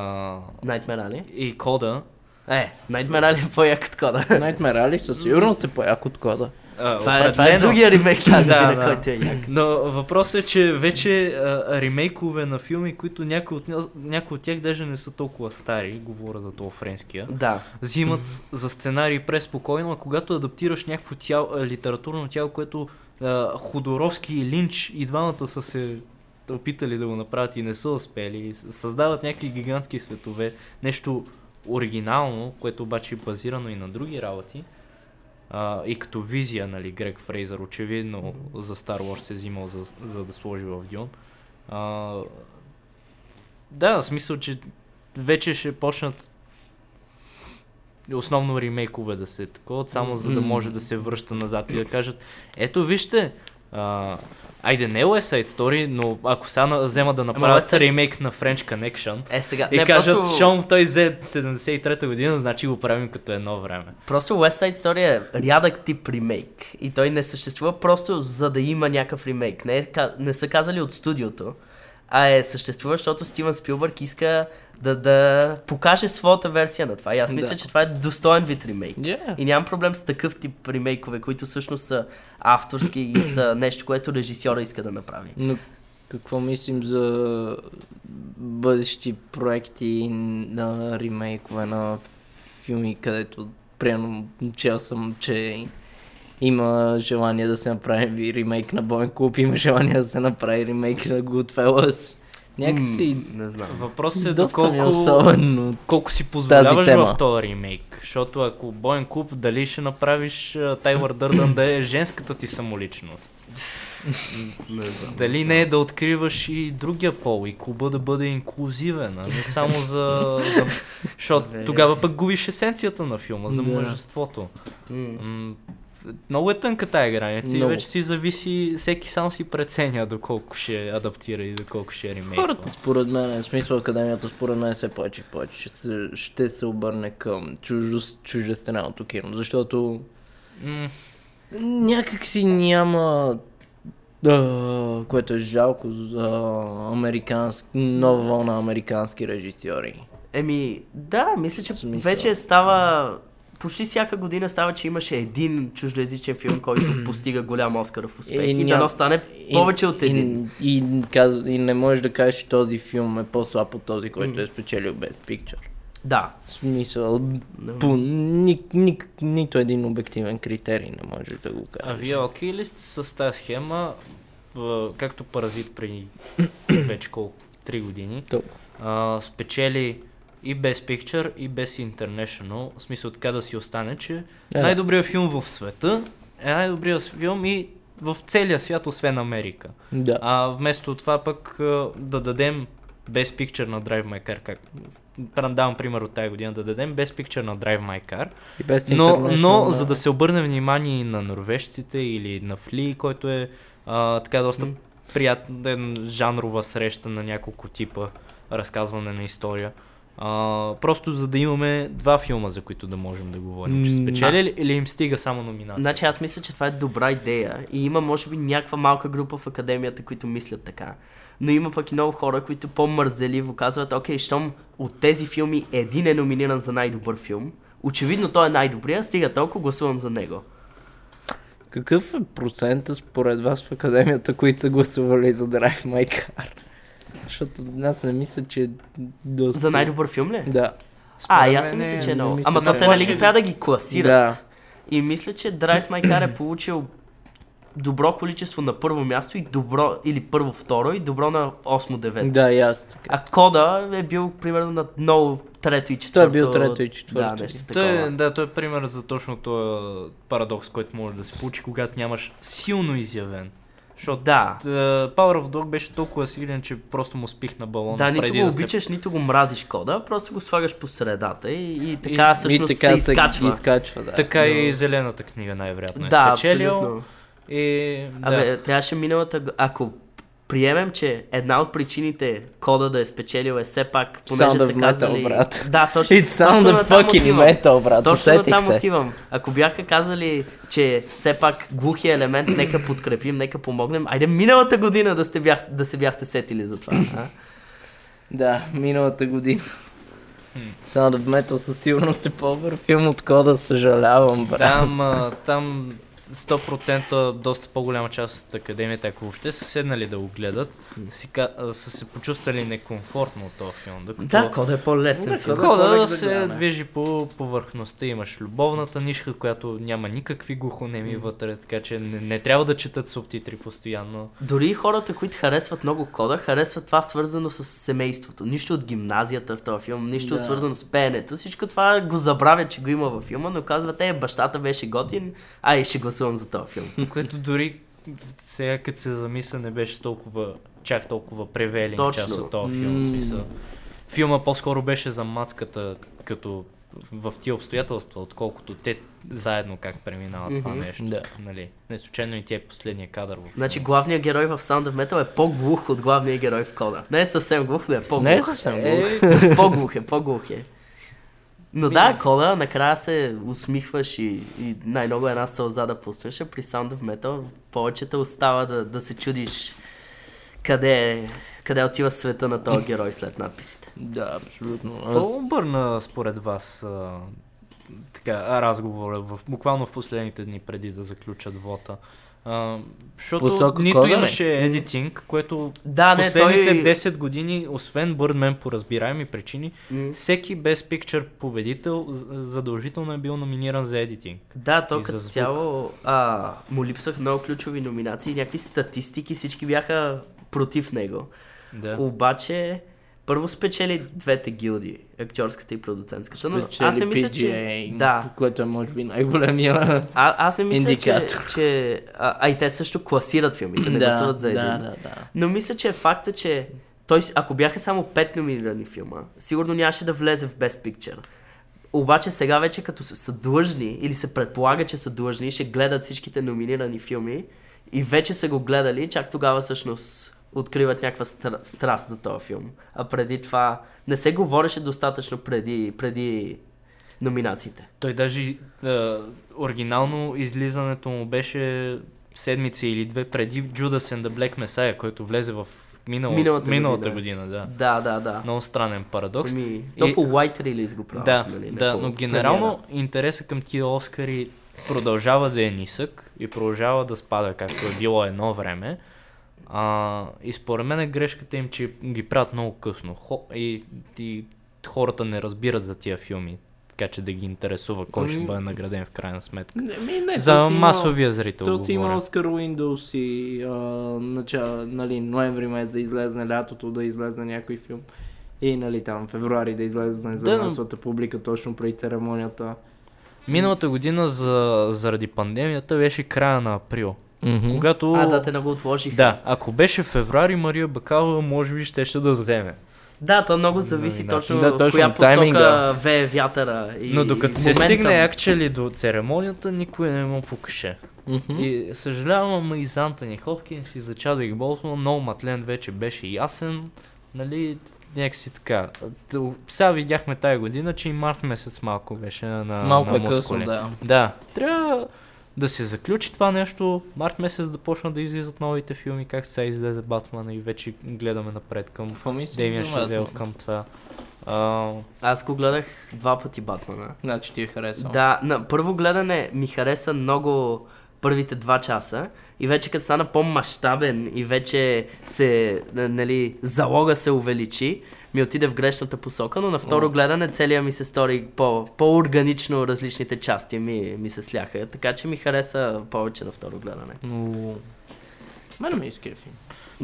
Nightmare Alley? И Кода. Е, Nightmare Alley е по-як от Кода. Nightmare Alley със сигурност е по-як от Кода. А, това, е, това е другия ремейк на година, да, който е як. Но въпросът е, че вече а, ремейкове на филми, които някои от, някои от тях даже не са толкова стари, говоря за това френския, да. Взимат mm-hmm. за сценарий преспокойно, а когато адаптираш някакво тяло, литературно тяло, което а, Ходоровски и Линч и двамата са се опитали да го направят и не са успели, създават някакви гигантски светове, нещо оригинално, което обаче е базирано и на други работи. Uh, и като визия, нали, Грег Фрейзър очевидно за Star Wars е взимал за, за да сложи в Дюн. Uh, да, в смисъл, че вече ще почнат основно ремейкове да се таковат, само за да може да се връща назад и да кажат, ето вижте, uh, айде не West Side Story, но ако сега взема да направят Ама, ремейк с... на French Connection е, сега. и не, кажат, просто... Шон той взе седемдесет и трета година, значи го правим като едно време. Просто West Side Story е рядък тип ремейк и той не съществува просто за да има някакъв ремейк. Не, не са казали от студиото, а е съществува, защото Стивън Спилбърг иска да, да покаже своята версия на това. И аз мисля, да. Че това е достоен вид ремейк. Yeah. И нямам проблем с такъв тип ремейкове, които всъщност са авторски и са нещо, което режисьора иска да направи. Но какво мислим за бъдещи проекти на ремейкове на филми, където прямо чел съм, че има желание да се направи ремейк на Боен Клуб, има желание да се направи ремейк на Goodfellas. Някакси... Не знам. Въпросът е доколко особено... колко си позволяваш в този ремейк. Защото ако Боен Клуб, дали ще направиш Тайлър Дърдън да е женската ти самоличност? Не знам. Дали не е да откриваш и другия пол и клуба да бъде инклюзивен, а не само за... за... Защото тогава пък губиш есенцията на филма за мъжеството. М- Много е тънка тая граница и вече си зависи, всеки сам си преценя доколко ще адаптира и доколко ще ремейква. Хората според мен, в смисъл академията според мен все повече и повече ще се, ще се обърне към чуждестранното кино, защото mm. някак си няма, а, което е жалко за американски, нова вълна американски режисьори. Еми да, мисля, че смисъл. Вече става... Почти всяка година става, че имаше един чуждоязичен филм, който постига голям Оскаров успех и, и ням... дано стане повече и, от един. И, и, каз... и не можеш да кажеш, че този филм е по-слаб от този, който е спечелил Best Picture. Да. В смисъл, no. по ни, ни, нито един обективен критерий не можеш да го кажеш. А вие окей ли сте с тази схема, както Паразит преди вече колко, три години, а, спечели... и без Picture, и без International, в смисъл така да си остане, че yeah. най-добрият филм в света е най-добрият филм и в целия свят, освен Америка. Да. А вместо това пък да дадем без Picture на Drive My Car, как... давам пример от тази година, да дадем без Picture на Drive My Car, но, но да, за да се обърне внимание на норвежците или на Фли, който е а, така доста mm. приятен жанрова среща на няколко типа разказване на история. Uh, просто за да имаме два филма, за които да можем да говорим, че спечели или им стига само номинация. Значи аз мисля, че това е добра идея и има може би някаква малка група в академията, които мислят така. Но има пък и много хора, които по-мързеливо казват, окей, щом от тези филми един е номиниран за най-добър филм, очевидно той е най-добрия, стига толкова, гласувам за него. Какъв е процентът според вас в академията, които са гласували за Drive My Car? Защото аз не мисля, че... Доста... За най-добър филм ли? Да. А, и аз не мисля, че е много. Ама то те нали ги трябва да ги класират. Да. И мисля, че Drive My Car е получил добро количество на първо място и добро, или първо-второ, и добро на осмо-девето. Да, и аз така. А Кода е бил примерно на много трето и четвърто. Той е бил трето и четвърто. Да, нещо такова. Да, той е пример за точно този парадокс, който може да се получи, когато нямаш силно изявен. Защото да. uh, Power of Dog беше толкова силен, че просто му спих на балона. Да, нито го да обичаш, се... нито го мразиш Кода, просто го слагаш по средата и, и така и, всъщност и така се изкачва. изкачва да. Така Но... и зелената книга най-вероятно е да, спечелил. И, да. Абе, трябваше миналата... Ако приемем, че една от причините Кода да е спечелил е все пак, понеже се казали... Брат. Да, точно, It's sound точно of fucking metal, брат. Точно на там отивам. Ако бяха казали, че все пак глухия елемент, нека подкрепим, нека помогнем. Айде миналата година да, сте бях, да се бяхте сетили за това. А? Да, миналата година. Sound of Metal със сигурност е по-добър филм от Кода, съжалявам, брат. Там... там... сто процента доста по-голяма част от академията, ако въобще са седнали да го гледат, са се почувствали некомфортно от този филм. Докато... Да, Кода е по-лесен филм. Кода се движи по повърхността, имаш любовната нишка, която няма никакви глухонеми mm. вътре, така че не, не трябва да четат субтитри постоянно. Дори хората, които харесват много Кода, харесват това свързано с семейството. Нищо от гимназията в този филм, нищо да. свързано с пеенето, всичко това го забравят, че го има във филма, но казват, е, бащата беше готин, а и ще го за този филм. Което дори сега като се замисля не беше толкова чак толкова превелен част от този филм. Mm. Филма по-скоро беше за мацката като в тия обстоятелства, отколкото те заедно как преминават mm-hmm. това нещо. Да. Нали? Не случайно и ти е последния кадър. В... Значи главният герой в Sound of Metal е по-глух от главния герой в Кода. Не е съвсем глух, но е по-глух. Не е съвсем глух. Е... по-глух е, по-глух е. Но да, Кода, накрая се усмихваш и, и най-много една сълза да пуснеш, а при Sound of Metal повечето остава да, да се чудиш къде, къде отива света на този герой след надписите. Да, абсолютно. Какво Аз... обърна според вас а, така, разговора в, буквално в последните дни преди да заключат вота? А, защото посока нито Кода, имаше едитинг, което да, не, последните той... десет години, освен Birdman по разбираеми причини, mm. всеки без Picture победител задължително е бил номиниран за едитинг. Да, то като цяло а, му липсах много ключови номинации, някакви статистики, всички бяха против него. Да. Обаче първо спечели двете гилдии, актьорската и продуцентската, но аз не мисля, че... Да. Което е може би най-големия а, аз не мисля, индикатор. Че... че... А, а и те също класират филмите, не гласуват за един. Да, да, да. Но мисля, че е факта, че той, ако бяха само пет номинирани филма, сигурно нямаше да влезе в Best Picture. Обаче сега вече като са длъжни, или се предполага, че са длъжни, ще гледат всичките номинирани филми и вече са го гледали, чак тогава всъщност... откриват някаква стра... страст за този филм. А преди това не се говореше достатъчно преди, преди номинациите. Той даже е, оригинално излизането му беше седмици или две преди Judas and the Black Messiah, който влезе в минало... миналата, миналата година. година да. да, да, да. Много странен парадокс. Ми... То по White Release го правят. Да, нали? да по... но генерално премиера. Интересът към тия Оскари продължава да е нисък и продължава да спада, както е било едно време. А, и според мен е грешката им, че ги правят много късно Хо, и, и хората не разбират за тия филми, така че да ги интересува кой ще бъде награден в крайна сметка. Не, не, за масовия зрител говоря. То си има Oscar Windows и а, начало, нали, ноември месец да излезне лятото, да излезне някой филм и нали там февруари да излезне за да, масовата публика точно преди церемонията. Миналата година за, заради пандемията беше края на април. Mm-hmm. Когато... А, да, те не го отложиха. Да, ако беше февруари, Мария Бакалова може би ще ще да вземе. Да, то много зависи no, точно да, в точно коя посока вее вятъра. И, но докато и се стигне акчели до церемонията, никой не му покаже. Mm-hmm. И съжалявам, ама и за Антони Хопкинс и за Чадуик Болтман, No Matland вече беше ясен, нали, някакси така. Сега видяхме тая година, че и март месец малко беше на, малко на мускули. Малко е късно, да. Да, трябва да се заключи това нещо, март месец да почнат да излизат новите филми, как сега излезе Батмана и вече гледаме напред към Деймиан Шазел, към това. А... Аз го гледах два пъти Батмана. Значи ти я харесвам. Да, на първо гледане ми хареса много първите два часа и вече като стана по-мащабен и вече се, нали, залога се увеличи, ми отиде в грешната посока, но на второ гледане целия ми се стори по, по-органично различните части ми, ми се сляха, така че ми хареса повече на второ гледане. Но... Мене ме изкефи.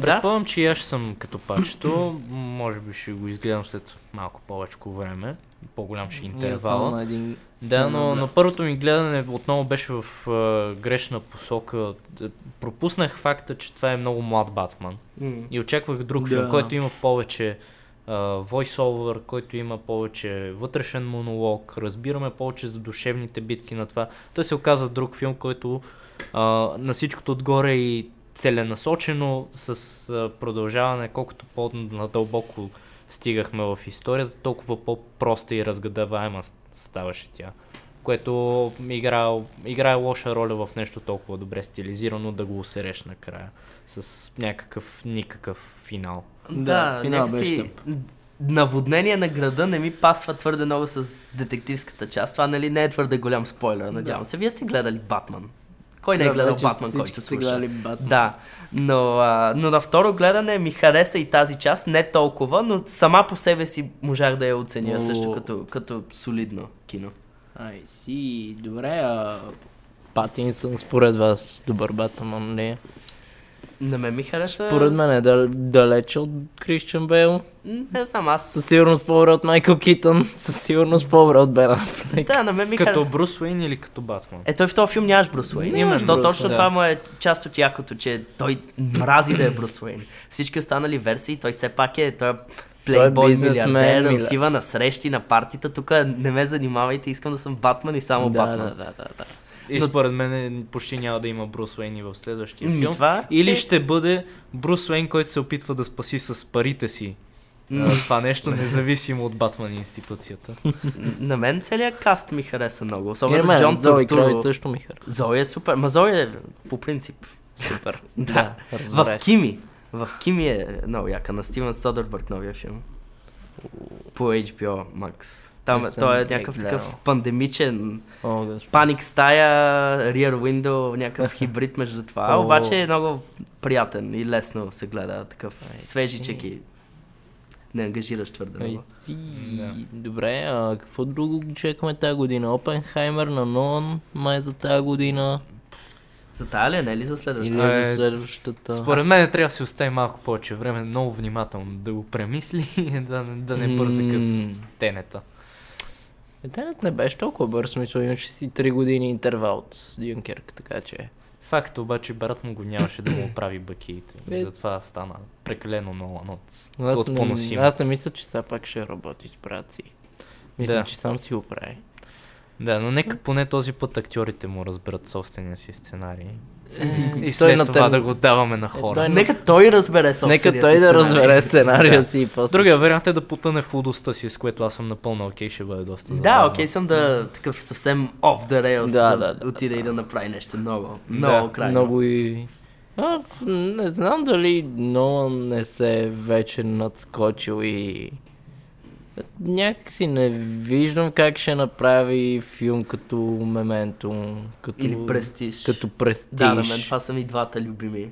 Предполагам, че и аз съм като пачето, може би ще го изгледам след малко повече време, по-голям ще интервал. Един... Да, но на първото ми гледане отново беше в uh, грешна посока. Пропуснах факта, че това е много млад Батман mm. и очаквах друг филм, да. който има повече войсовър, uh, който има повече вътрешен монолог, разбираме повече за душевните битки на това. Той се оказа друг филм, който uh, на всичкото отгоре и целенасочено с uh, продължаване, колкото по-надълбоко стигахме в историята, толкова по-проста и разгадаваема ставаше тя, което игра, играе лоша роля в нещо толкова добре стилизирано, да го усереш накрая с някакъв никакъв финал. Да, да, финал беше тъп. Наводнение на града не ми пасва твърде много с детективската част. Това, нали, не е твърде голям спойлер, надявам да. се. Вие сте гледали Батман. Кой не е да, гледал Батман, който слуша? Да, но, а, но на второ гледане ми хареса и тази част, не толкова, но сама по себе си можах да я оценя oh. също като, като солидно кино. Ай си, добре, а Патинсън според вас добър Батман не е? На мен ми хареса... Според мен е дал- далече от Кристиан Бейл. Не знам, аз... Със сигурност по-добре от Майкъл Китън, със сигурност по-добре от Бен Афлек. Да, на мен ми хареса... Като хар... Брус Уейн или като Батман? Е, той в този филм нямаш Брус Уейн, имаш, то точно да. това му е част от якото, че той мрази да е Брус Уейн. Всички останали версии, той все пак е... Той... Плейбой, милиардер, отива на срещи, на партита, тук не ме занимавайте, искам да съм Батман и само да, Батман. Да, да, да, да. И но... според мен почти няма да има Брус Уейн и в следващия филм. Това... Или ще бъде Брус Уейн, който се опитва да спаси с парите си. Mm. Това нещо независимо от Батман институцията. На мен целият каст ми хареса много. Особено мен, Джон Зои Кравиц също ми хареса. Зои е супер. Ма Зои е по принцип супер. Да. Да, в Кими. В Кими е много яка. На Стивен Содербърг новия филм. По Ейч Би О Max. Там той е някакъв такъв пандемичен паник стая, Rear Window, някакъв хибрид между това. Oh. Обаче е много приятен и лесно се гледа такъв свежичък и не ангажираш твърде много. Yeah. Добре, а какво друго чекаме тази година? Опенхаймер на Нолан май за тази година. За тая ли, не ли за следващата? Или за следващата? Според мен трябва да си остави малко повече време, много внимателно да го премисли и да, да не бърза като с тенета. Тенет не беше толкова бърз, мисля, имаше си три години интервал от Дюнкерк, така че... Факт, обаче брат му го нямаше да му оправи бакиите, и затова стана прекалено много от, от поносимост. Аз не мисля, че сега пак ще работи с брат си. Мисля, да. че сам си го прави. Да, но нека поне този път актьорите му разберат собствения си сценарий. И, и след това тър... да го даваме на хора. Е, той... Нека той разбере собствения си Нека той си да разбере сценария да. си и после. Другия вариант е да потъне в лудостта си, с което аз съм напълно окей, okay, ще бъде доста забавно. Да, окей okay, съм да такъв съвсем off the rails, да, да, да, да отида да. и да направи нещо много, много да, крайно. Много и... А, не знам дали Нолан не се вече надскочил и... Някакси не виждам как ще направи филм като Мементо, като... Или Престиж. Като Престиж. Да, на мен това са ми двата любими.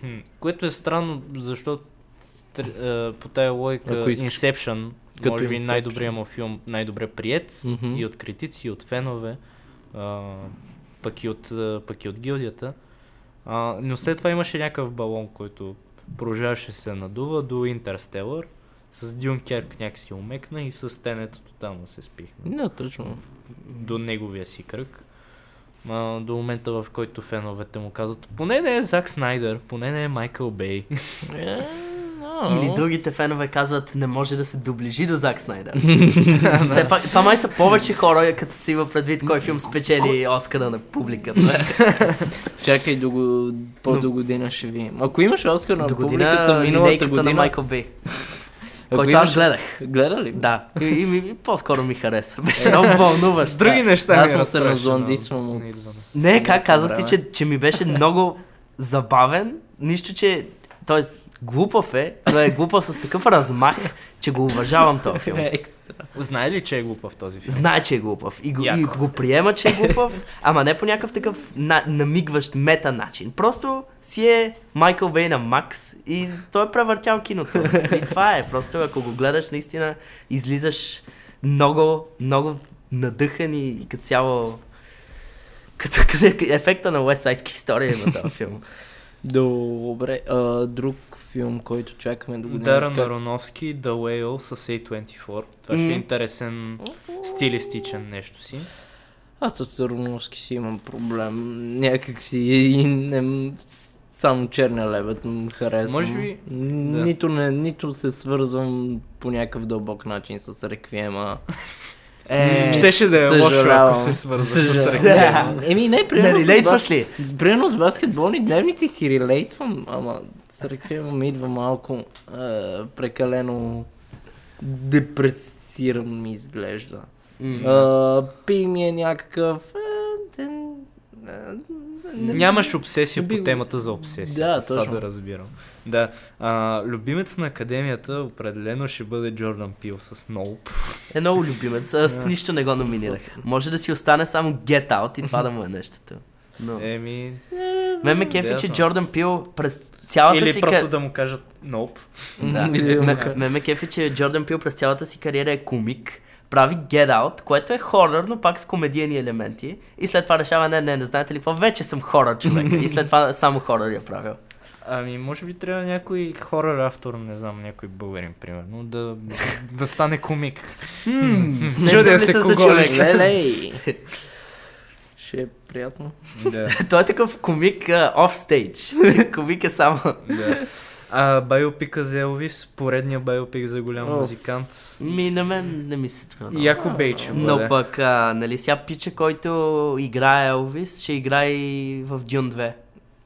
Хм. Което е странно, защото е, по тая логика Inception, може би най-добрият му филм, най-добре приет mm-hmm. и от критици, и от фенове, а, пък, и от, пък и от гилдията. А, но след това имаше някакъв балон, който продължаваше се надува до Interstellar. С Дюнкерк някакси умекна и с Тенет тотално се спихна. Не, точно. До неговия си кръг. а, до момента, в който феновете му казват, поне не е Зак Снайдер, поне не е Майкъл Бей. Yeah, no. Или другите фенове казват, не може да се доближи до Зак Снайдер. Все пак, това май са повече хора, като си има предвид кой филм спечели Оскара на публиката. Чакай, до го... по-догодина ще видим. Ако имаш Оскар на догодина, публиката, миналата година... на Майкъл Бей. Който аз гледах. Гледа ли? Да. И, и, и по-скоро ми хареса. Беше много вълнуващо. Други неща. Аз му се разлондисвам от... Не, как казах ти, че, че ми беше много забавен. Нищо, че... Тоест, глупав е, но е глупав с такъв размах, че го уважавам този филм. Знае ли, че е глупав този филм? Знае, че е глупав. И го, и го приема, че е глупав, ама не по някакъв такъв на, намигващ мета начин. Просто си е Майкъл Бей на Макс и той е превъртял киното. И това е. Просто ако го гледаш, наистина излизаш много, много надъхан и, и като цяло... Като, като ефекта на West Side Story на този филм. Добре, а, друг филм, който чакаме до година. Дарън Аронофски, The Whale с ей двайсет и четири. Това ще е интересен стилистичен нещо си. Аз с Аронофски си имам проблем. Някак си и не, само Черния лебед ме харесва. Може би... Да. Нито, не, нито се свързвам по някакъв дълбок начин с Реквиема. Е, щеше да е лошо, ако се свързва с рекламата. Еми не, примерно с баскетболни дневници си релейтвам, ама с реклама ми идва малко е, прекалено депресиран ми изглежда. Mm. Е, пи ми е някакъв... Е, е, не, нямаш обсесия би... по темата за обсесия. Да, това точно. Да разбирам. Да. А, любимец на академията определено ще бъде Джордан Пил с Ноуп. Е много любимец. Аз yeah, нищо не го номинирах. Може да си остане само Get Out и това да му е нещото. No. Еми... Мен ме кефи, че Джордан Пил през цялата Или си... Или просто ка... да му кажат Ноуп. Nope. Да. Мен ме кефи, че Джордан Пил през цялата си кариера е комик. Прави Get Out, което е хорър, но пак с комедийни елементи. И след това решава, не, не, не знаете ли какво, вече съм хорър човек. И след това само хорър я правил. Ами, може би трябва някой хорър автор, не знам, някой българин, примерно, да, да стане комик. Mm, Чудя се кого е. Лелей! Ще е приятно. Yeah. Той е такъв комик офстейдж. Uh, комик е само... Yeah. А байопика за Елвис, поредния байопик за голям Оф. музикант. Ми на мен не ми се струва. И Яко Бейчо. Но пък, а, нали сега пича, който играе Елвис, ще играе и в Дюн две.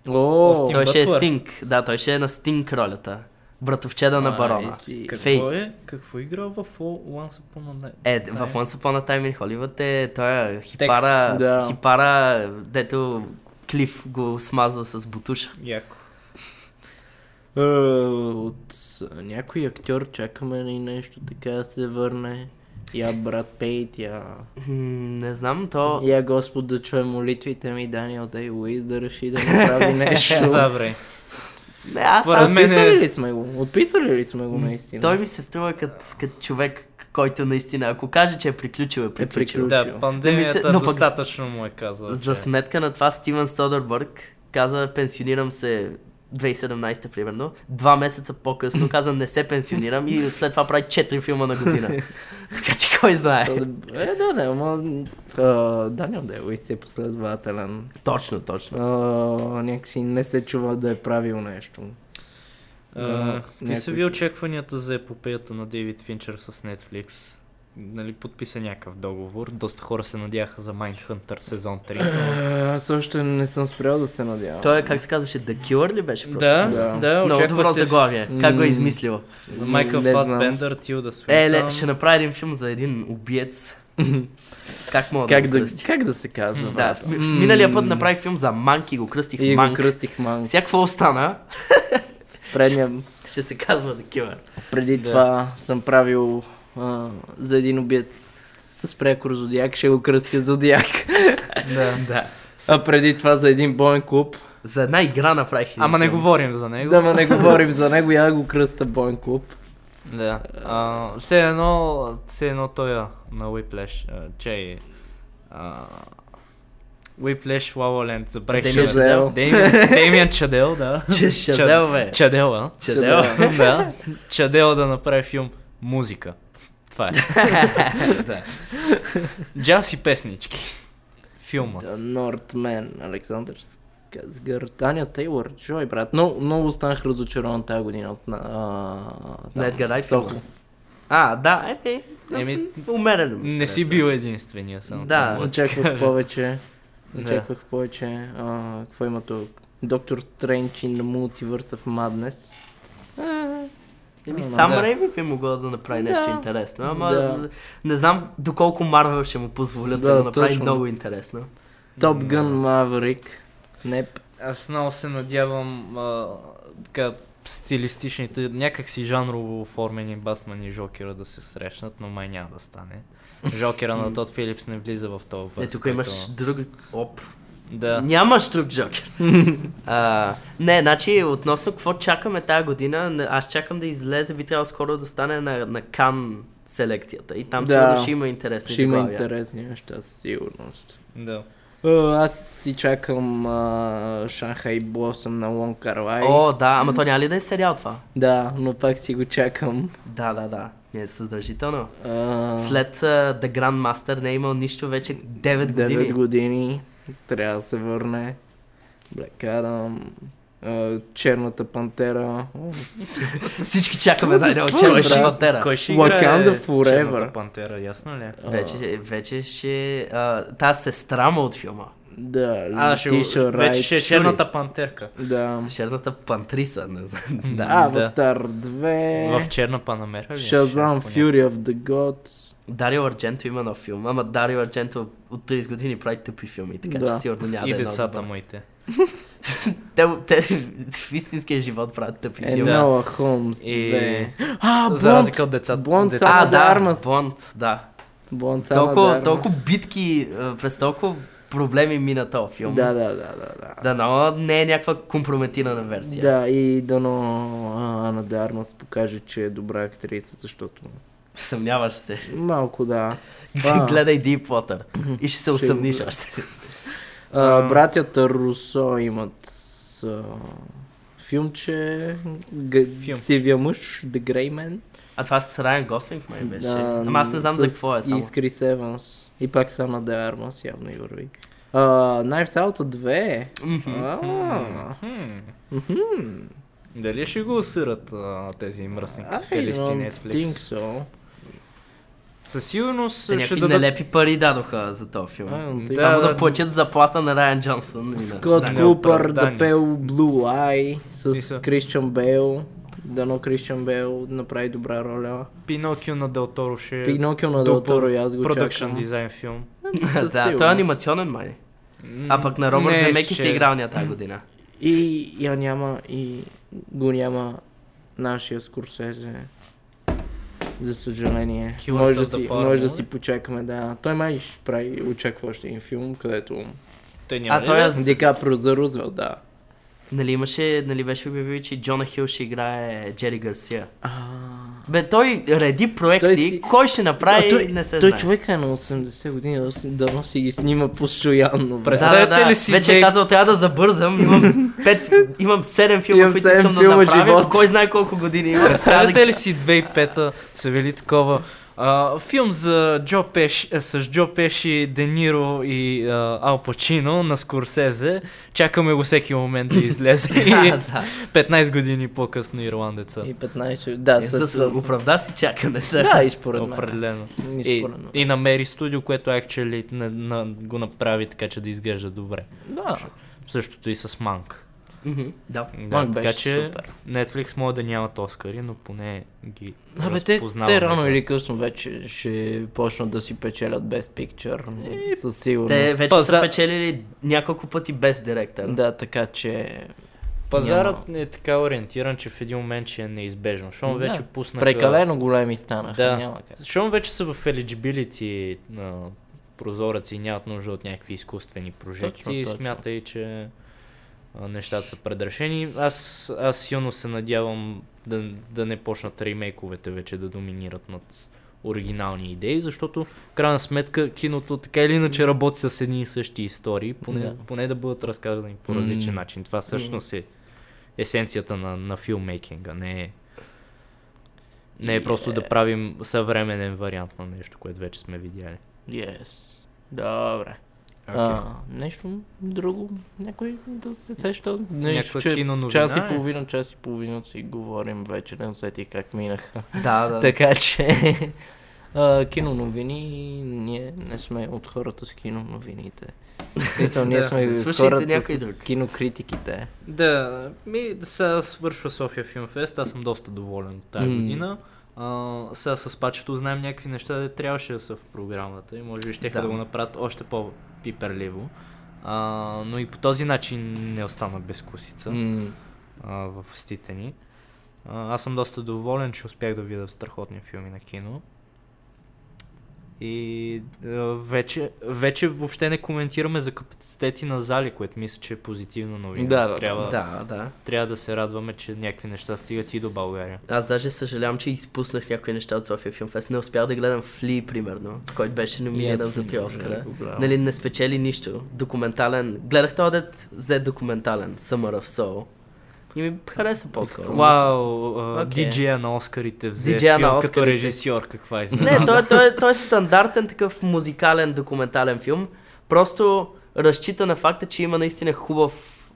О, той ще е Стинг. Да, той ще е на Стинг ролята. Братовчеда на Барона. Какво е? Какво играл в Once Upon a Time? Е, в Once Upon a Time in Hollywood е той хипара, да. хипара, дето Клиф го смаза с бутуша. Яко. От някой актьор чакаме и нещо така да се върне. Я Брат Пейт, я... Не знам, то... Я Господ да чуе молитвите ми, Даниел Дей-Луис да реши да направи нещо. Забре. Не, аз аз... Отписали ли сме го? Отписали ли сме го наистина? Той ми се струва като човек, който наистина, ако каже, че е приключил, е приключил. Е приключил. Да, пандемията да, се... достатъчно му е казал. За че... сметка на това Стивън Содербърг каза, пенсионирам се... двайсет и седемнайсета примерно, два месеца по-късно каза не се пенсионирам и след това прави четири филма на година. Така че кой знае. Е, да, не, ама... Даниел Дей-Луис е последователен. Точно, точно. Uh, някакси не се чува да е правил нещо. Uh, Какви са ви очакванията за епопеята на Дейвид Финчер с Netflix? Нали, подписа някакъв договор. Доста хора се надяха за Mindhunter сезон три. Аз още не съм спрял да се надявам. Той, как се казваше, The Cure ли беше просто? Да, да. да Много добро се... заглавие. Как го е измислил? Майкъл Фасбендър, Тилда Суинтън. Е, ще направи един филм за един убиец. Как мога как да го кръстих? Как да се казва? Да, в миналия път направих филм за Манк и го кръстих и Манк. И го кръстих Манк. Сега какво остана? Предния... Ще, ще се казва The Cure. Преди да. това съм правил... Uh, за един обиец с прякор Зодиак, ще го кръстя Зодиак. да, да. А преди това за един боен клуб. За една игра направих. Ама не говорим за него. Да, ама не говорим за него, я го кръста боен клуб. Да. Uh, все едно, все едно тоя на Whiplash, uh, че uh, Whiplash, La La Land, забрах Шазел. Демиан Чадел, да. Чадел, бе. Чадел, да. Чадел, да. Чадел да направи филм музика. Това е. Джаз и песнички. филмът. The Northman, Александър Скарсгард, Таня Тейлор Джой, брат. Много, много останах разочарован тази година от Netgad Сохо. А, да, е, е, умерено. Не си бил единствения съм. Да, очаквах повече. Очаквах повече. Какво има тук? Доктор Стрендж in the Multiverse of Madness. Еми, сам Рейми би могъл да направи да. нещо интересно, ама да. не знам доколко Марвел ще му позволят да, да направи точно. много интересно. Top Gun Maverick. Неп. Аз много се надявам а, така стилистичните, някакси жанрово оформени Батман и Жокера да се срещнат, но май няма да стане. Жокера на Тод Филипс не влиза в този път. Е, тук имаш друг оп. Да. Нямаш друг Джокер. а, не, значи относно какво чакаме тази година, аз чакам да излезе, би трябвало скоро да стане на, на Кан селекцията и там да. сигурно ще има интересни ще заглавия. Ще има интересни неща, със сигурност. Да. Uh, аз си чакам Шанхай uh, Блосъм на Лон Кар-вай. О, да, ама то няма ли да е сериал това? Да, но пак си го чакам. Да, да, да. Е съдържително. Uh... След uh, The Grandmaster не е имал нищо вече девет години. девет години. Трябва да се върне. Black Adam, uh, Черната пантера. Всички чакаме най-ново Черната пантера. Кой ще играе Wakanda Forever? Черната пантера, ясно ли? Uh, вече, вече ще... Uh, Та се срама от филма. Да, а, ще, вече ще е Черната пантерка. Да. Черната пантриса. Не знам. Да. Аватар две. В Черна Панамера ли? Shazam Fury of the Gods. Дарио Ардженто има нов филм, ама Дарио Ардженто от трийсет години прави тъпи филми, така да. че сигурно няма да е много добър. И децата моите. те, те в истинския живот правят тъпи е, филми. Enola Holmes две. А, Блонд! За разлика от децата. Блонд, Сана де Армас. Блонд, да. Блонд, Сана де Армас. Толкова битки, през толкова проблеми мина този филм. Да, да, да, да. Да, но не е някаква компрометирана версия. Да, и дано Ана де Армас покаже, че е добра актриса, защото... Съмняваш се. Малко, да. Гледай Deep Water и ще се усъмниш още. Uh, братята Русо имат uh, филмче, г- Сивия мъж, The Grey Man. А това с Райан Гослинг май беше. Да, Ама аз не знам за какво е само. И с Крис Еванс. И пак Сана де Армас явно и върви. Knives Out две. Мхм. Дали ще го усират а, тези мръсниките листи Netflix? I don't think so. Със сигурност ще дадат... нелепи пари дадоха за този филм. Think... Само да, да плачат заплата на Райан Джонсън. Скот Купър, The Pale Blue Eye с Кристиан Бейл. Дано Кристиан Бейл направи добра роля. Пинокио на Дел Торо ще... Пинокио на Дел Торо и аз го чакам. Продъкшн дизайн филм. Да, той е анимационен май. А пък на Робърт Земекис е играл ня тази година. И я няма и... го няма нашия Скорсезе, за съжаление. Може да, си, може да си почакаме, да. Той май ще прави, очаква още един филм, където... Той няма а, ли? Той аз... Дикапро за Рузвелт, да. Нали имаше, нали беше обявил, че Джона Хил ще играе Джери Гарсия. А... Бе, той реди проекти, той си... кой ще направи, а, той, не се той знае. Той човека е на осемдесет години, да си, да си ги снима постоянно. Представете да, да, ли си? Вече е казал, трябва да забързам, имам, пет, имам седем филма, имам които искам да направя, кой знае колко години има. Представете ли си две хиляди и пета са били такова? Uh, филм за Джо Пеш, с Джо Пеши, Де Ниро и uh, Ал Пачино на Скорсезе. Чакаме го всеки момент да излезе. да, да. петнайсет години по-късно ирландеца. И петнайсет, да, със... С... Оправда си чакането. Да, и според мен. Определено. И, и намери студио, което actually на, на, го направи така, че да изглежда добре. Да. Същото и с Манк. Mm-hmm. Да, да, така че супер. Netflix може да нямат Оскари, но поне ги а, разпознаваме. Те, те рано или късно вече ще почнат да си печелят Best Picture, и, със сигурност. Те вече Пазар... са печелили няколко пъти Best Director. Да, така че... Пазарът няма... е така ориентиран, че в един момент ще е неизбежно. Шон да. вече пуснаха... Прекалено големи станаха, да. няма как. Шон вече са в eligibility на прозорец и нямат нужда от някакви изкуствени прожекции. Точно, точно. Смятай, че... нещата са предрешени. Аз, аз силно се надявам да, да не почнат ремейковете вече да доминират над оригинални идеи, защото в крайна сметка киното така или иначе работи с едни и същи истории, поне да, поне да бъдат разказани по различен mm. начин. Това всъщност е есенцията на, на филммейкинга. Не е, не е yeah. просто да правим съвременен вариант на нещо, което вече сме видяли. Yes. Добре. Okay. А, нещо друго, някой да се сеща. Нещо, че кино, час и половина, е. час и половина си говорим вече, не усетих как минаха. Да, да. Така че киноновини, ние не сме от хората с киноновините. Мисля, ние сме от хората с кинокритиките. Да, ми сега свършва София Филмфест, аз съм доста доволен тази mm. година. Uh, сега с пачето знаем някакви неща, де трябваше да са в програмата и може би ще да. да го направят още по-пиперливо. Uh, но и по този начин не остана без косица mm. uh, в устите ни. Uh, аз съм доста доволен, че успях да видя страхотни филми на кино. И uh, вече, вече въобще не коментираме за капацитети на зали, което мисля, че е позитивна новина. Да, трябва, да, да. трябва да се радваме, че някакви неща стигат и до България. Аз даже съжалявам, че изпуснах някои неща от София Филмфест. Не успях да гледам Фли, примерно, който беше номиниран yes, за три Оскара. Нали, не спечели нищо. Документален. Гледах този дет, взе документален. Summer of Soul. И ми хареса по-скоро. Вау, wow, uh, okay. ди джей на Оскарите взе ди джей филм на като режисьор, каква изненада. Не, той, той, той е стандартен такъв музикален документален филм. Просто разчита на факта, че има наистина хубав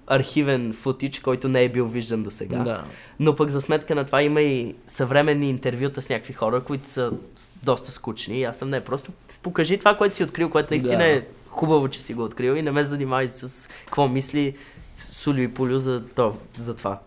архивен футич, който не е бил виждан до сега. Да. Но пък за сметка на това има и съвременни интервюта с някакви хора, които са доста скучни. Аз съм не, просто покажи това, което си открил, което наистина да. е хубаво, че си го открил и не ме занимавай с какво мисли Сулю и Полю за, за това.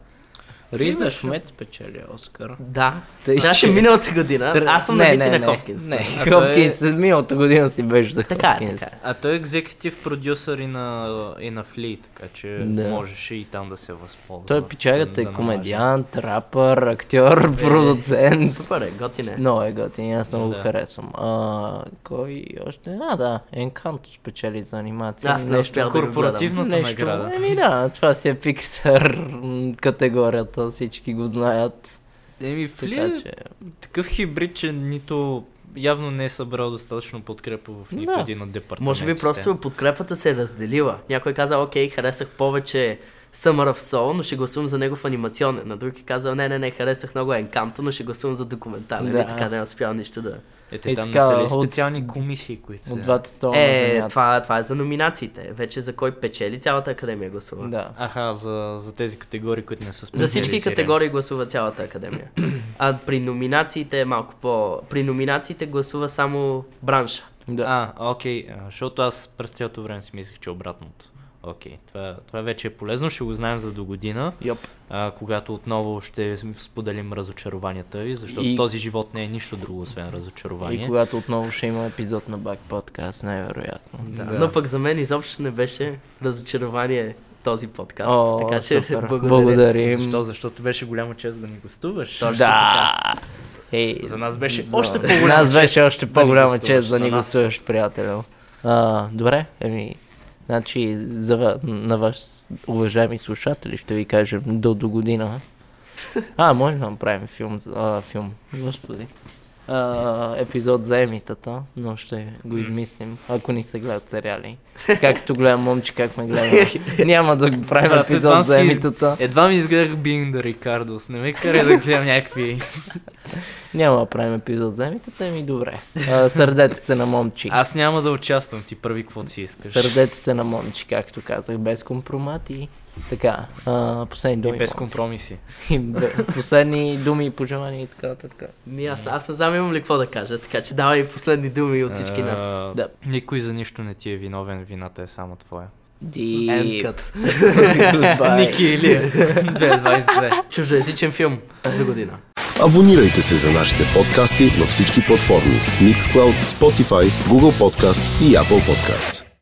Риза Шмет спечели Оскар. Да. Тъй, трябваше че... миналата година. Тър... Аз съм не, на бити на Хопкинс. Не, не. Хопкинс е... миналата година си беше за така, Хопкинс. Така. А той е екзекутив продюсър и на, и на Фли, така че да. можеше и там да се възползва. Той печагата е да комедиант, рапър, актьор, е, продуцент. Супер е, готин е. Много е готин, аз много да. го харесвам. А, кой още? А, да, Енканто спечели за анимация. Аз не нещо, корпоративната да нещо... награда. Еми да, това си е Pixar категорията. Всички го знаят. Еми, Фли така, че... такъв хибрид, че нито явно не е събрал достатъчно подкрепа в нито да. един от департаментите. Може би просто подкрепата се е разделила. Някой казал, окей, харесах повече Summer of Soul, но ще гласувам за него в анимационен. На други казал, не, не, не, харесах много Encanto, но ще гласувам за документален. Да. И така не успял нищо да... Ето и там така, не са ли специални от... комисии, които са... От двата стола е, на това, това е за номинациите. Вече за кой печели цялата академия гласува. Да. Аха, за, за тези категории, които не са специализирани. За всички категории гласува цялата академия. А при номинациите е малко по... При номинациите гласува само бранша. Да. А, окей. Защото аз през цялото време си мислех, че обратното. Окей, okay, това, това вече е полезно, ще го знаем за до година, yep. а, когато отново ще споделим разочарованията ви, защото и... този живот не е нищо друго, освен разочарование. И когато отново ще има епизод на Back Podcast, най-вероятно. Да. Да. Но пък за мен изобщо не беше разочарование този подкаст, О, така че благодарим. благодарим. Защо? Защото беше голяма чест да ни гостуваш. Точно да. така. Hey, за нас беше за... още по-голяма нас беше чест, още по-голяма да чест да ни гостуваш, приятел. А, добре, еми... Значи, за, на вас, уважаеми слушатели, ще ви кажем до до година. А, може да направим филм, а, филм, господи, а, епизод за емитата, но ще го измислим, ако ни се гледат сериали. Както гледам момче, как ме гледам. Няма да го правим епизод за емитата. Едва ми изгледах Being the Ricardos, не ме карай да гледам някакви... Няма да правим епизод за емитата, ми добре. А, сърдете се на момчи. Аз няма да участвам, ти прави какво си искаш. Сърдете се на момчи, както казах, без компромати. Така, а, последни думи. И без компромиси. И бе, последни думи и пожелания и така, така. Ми, аз, аз не знам имам ли какво да кажа, така че давай и последни думи от всички нас. А, да. Никой за нищо не ти е виновен, вината е само твоя. Енкът. Ники Илиев. две хиляди двадесет и две. Чужоезичен филм до година. Абонирайте се за нашите подкасти на всички платформи. Mixcloud, Spotify, Google Podcasts и Apple Podcasts.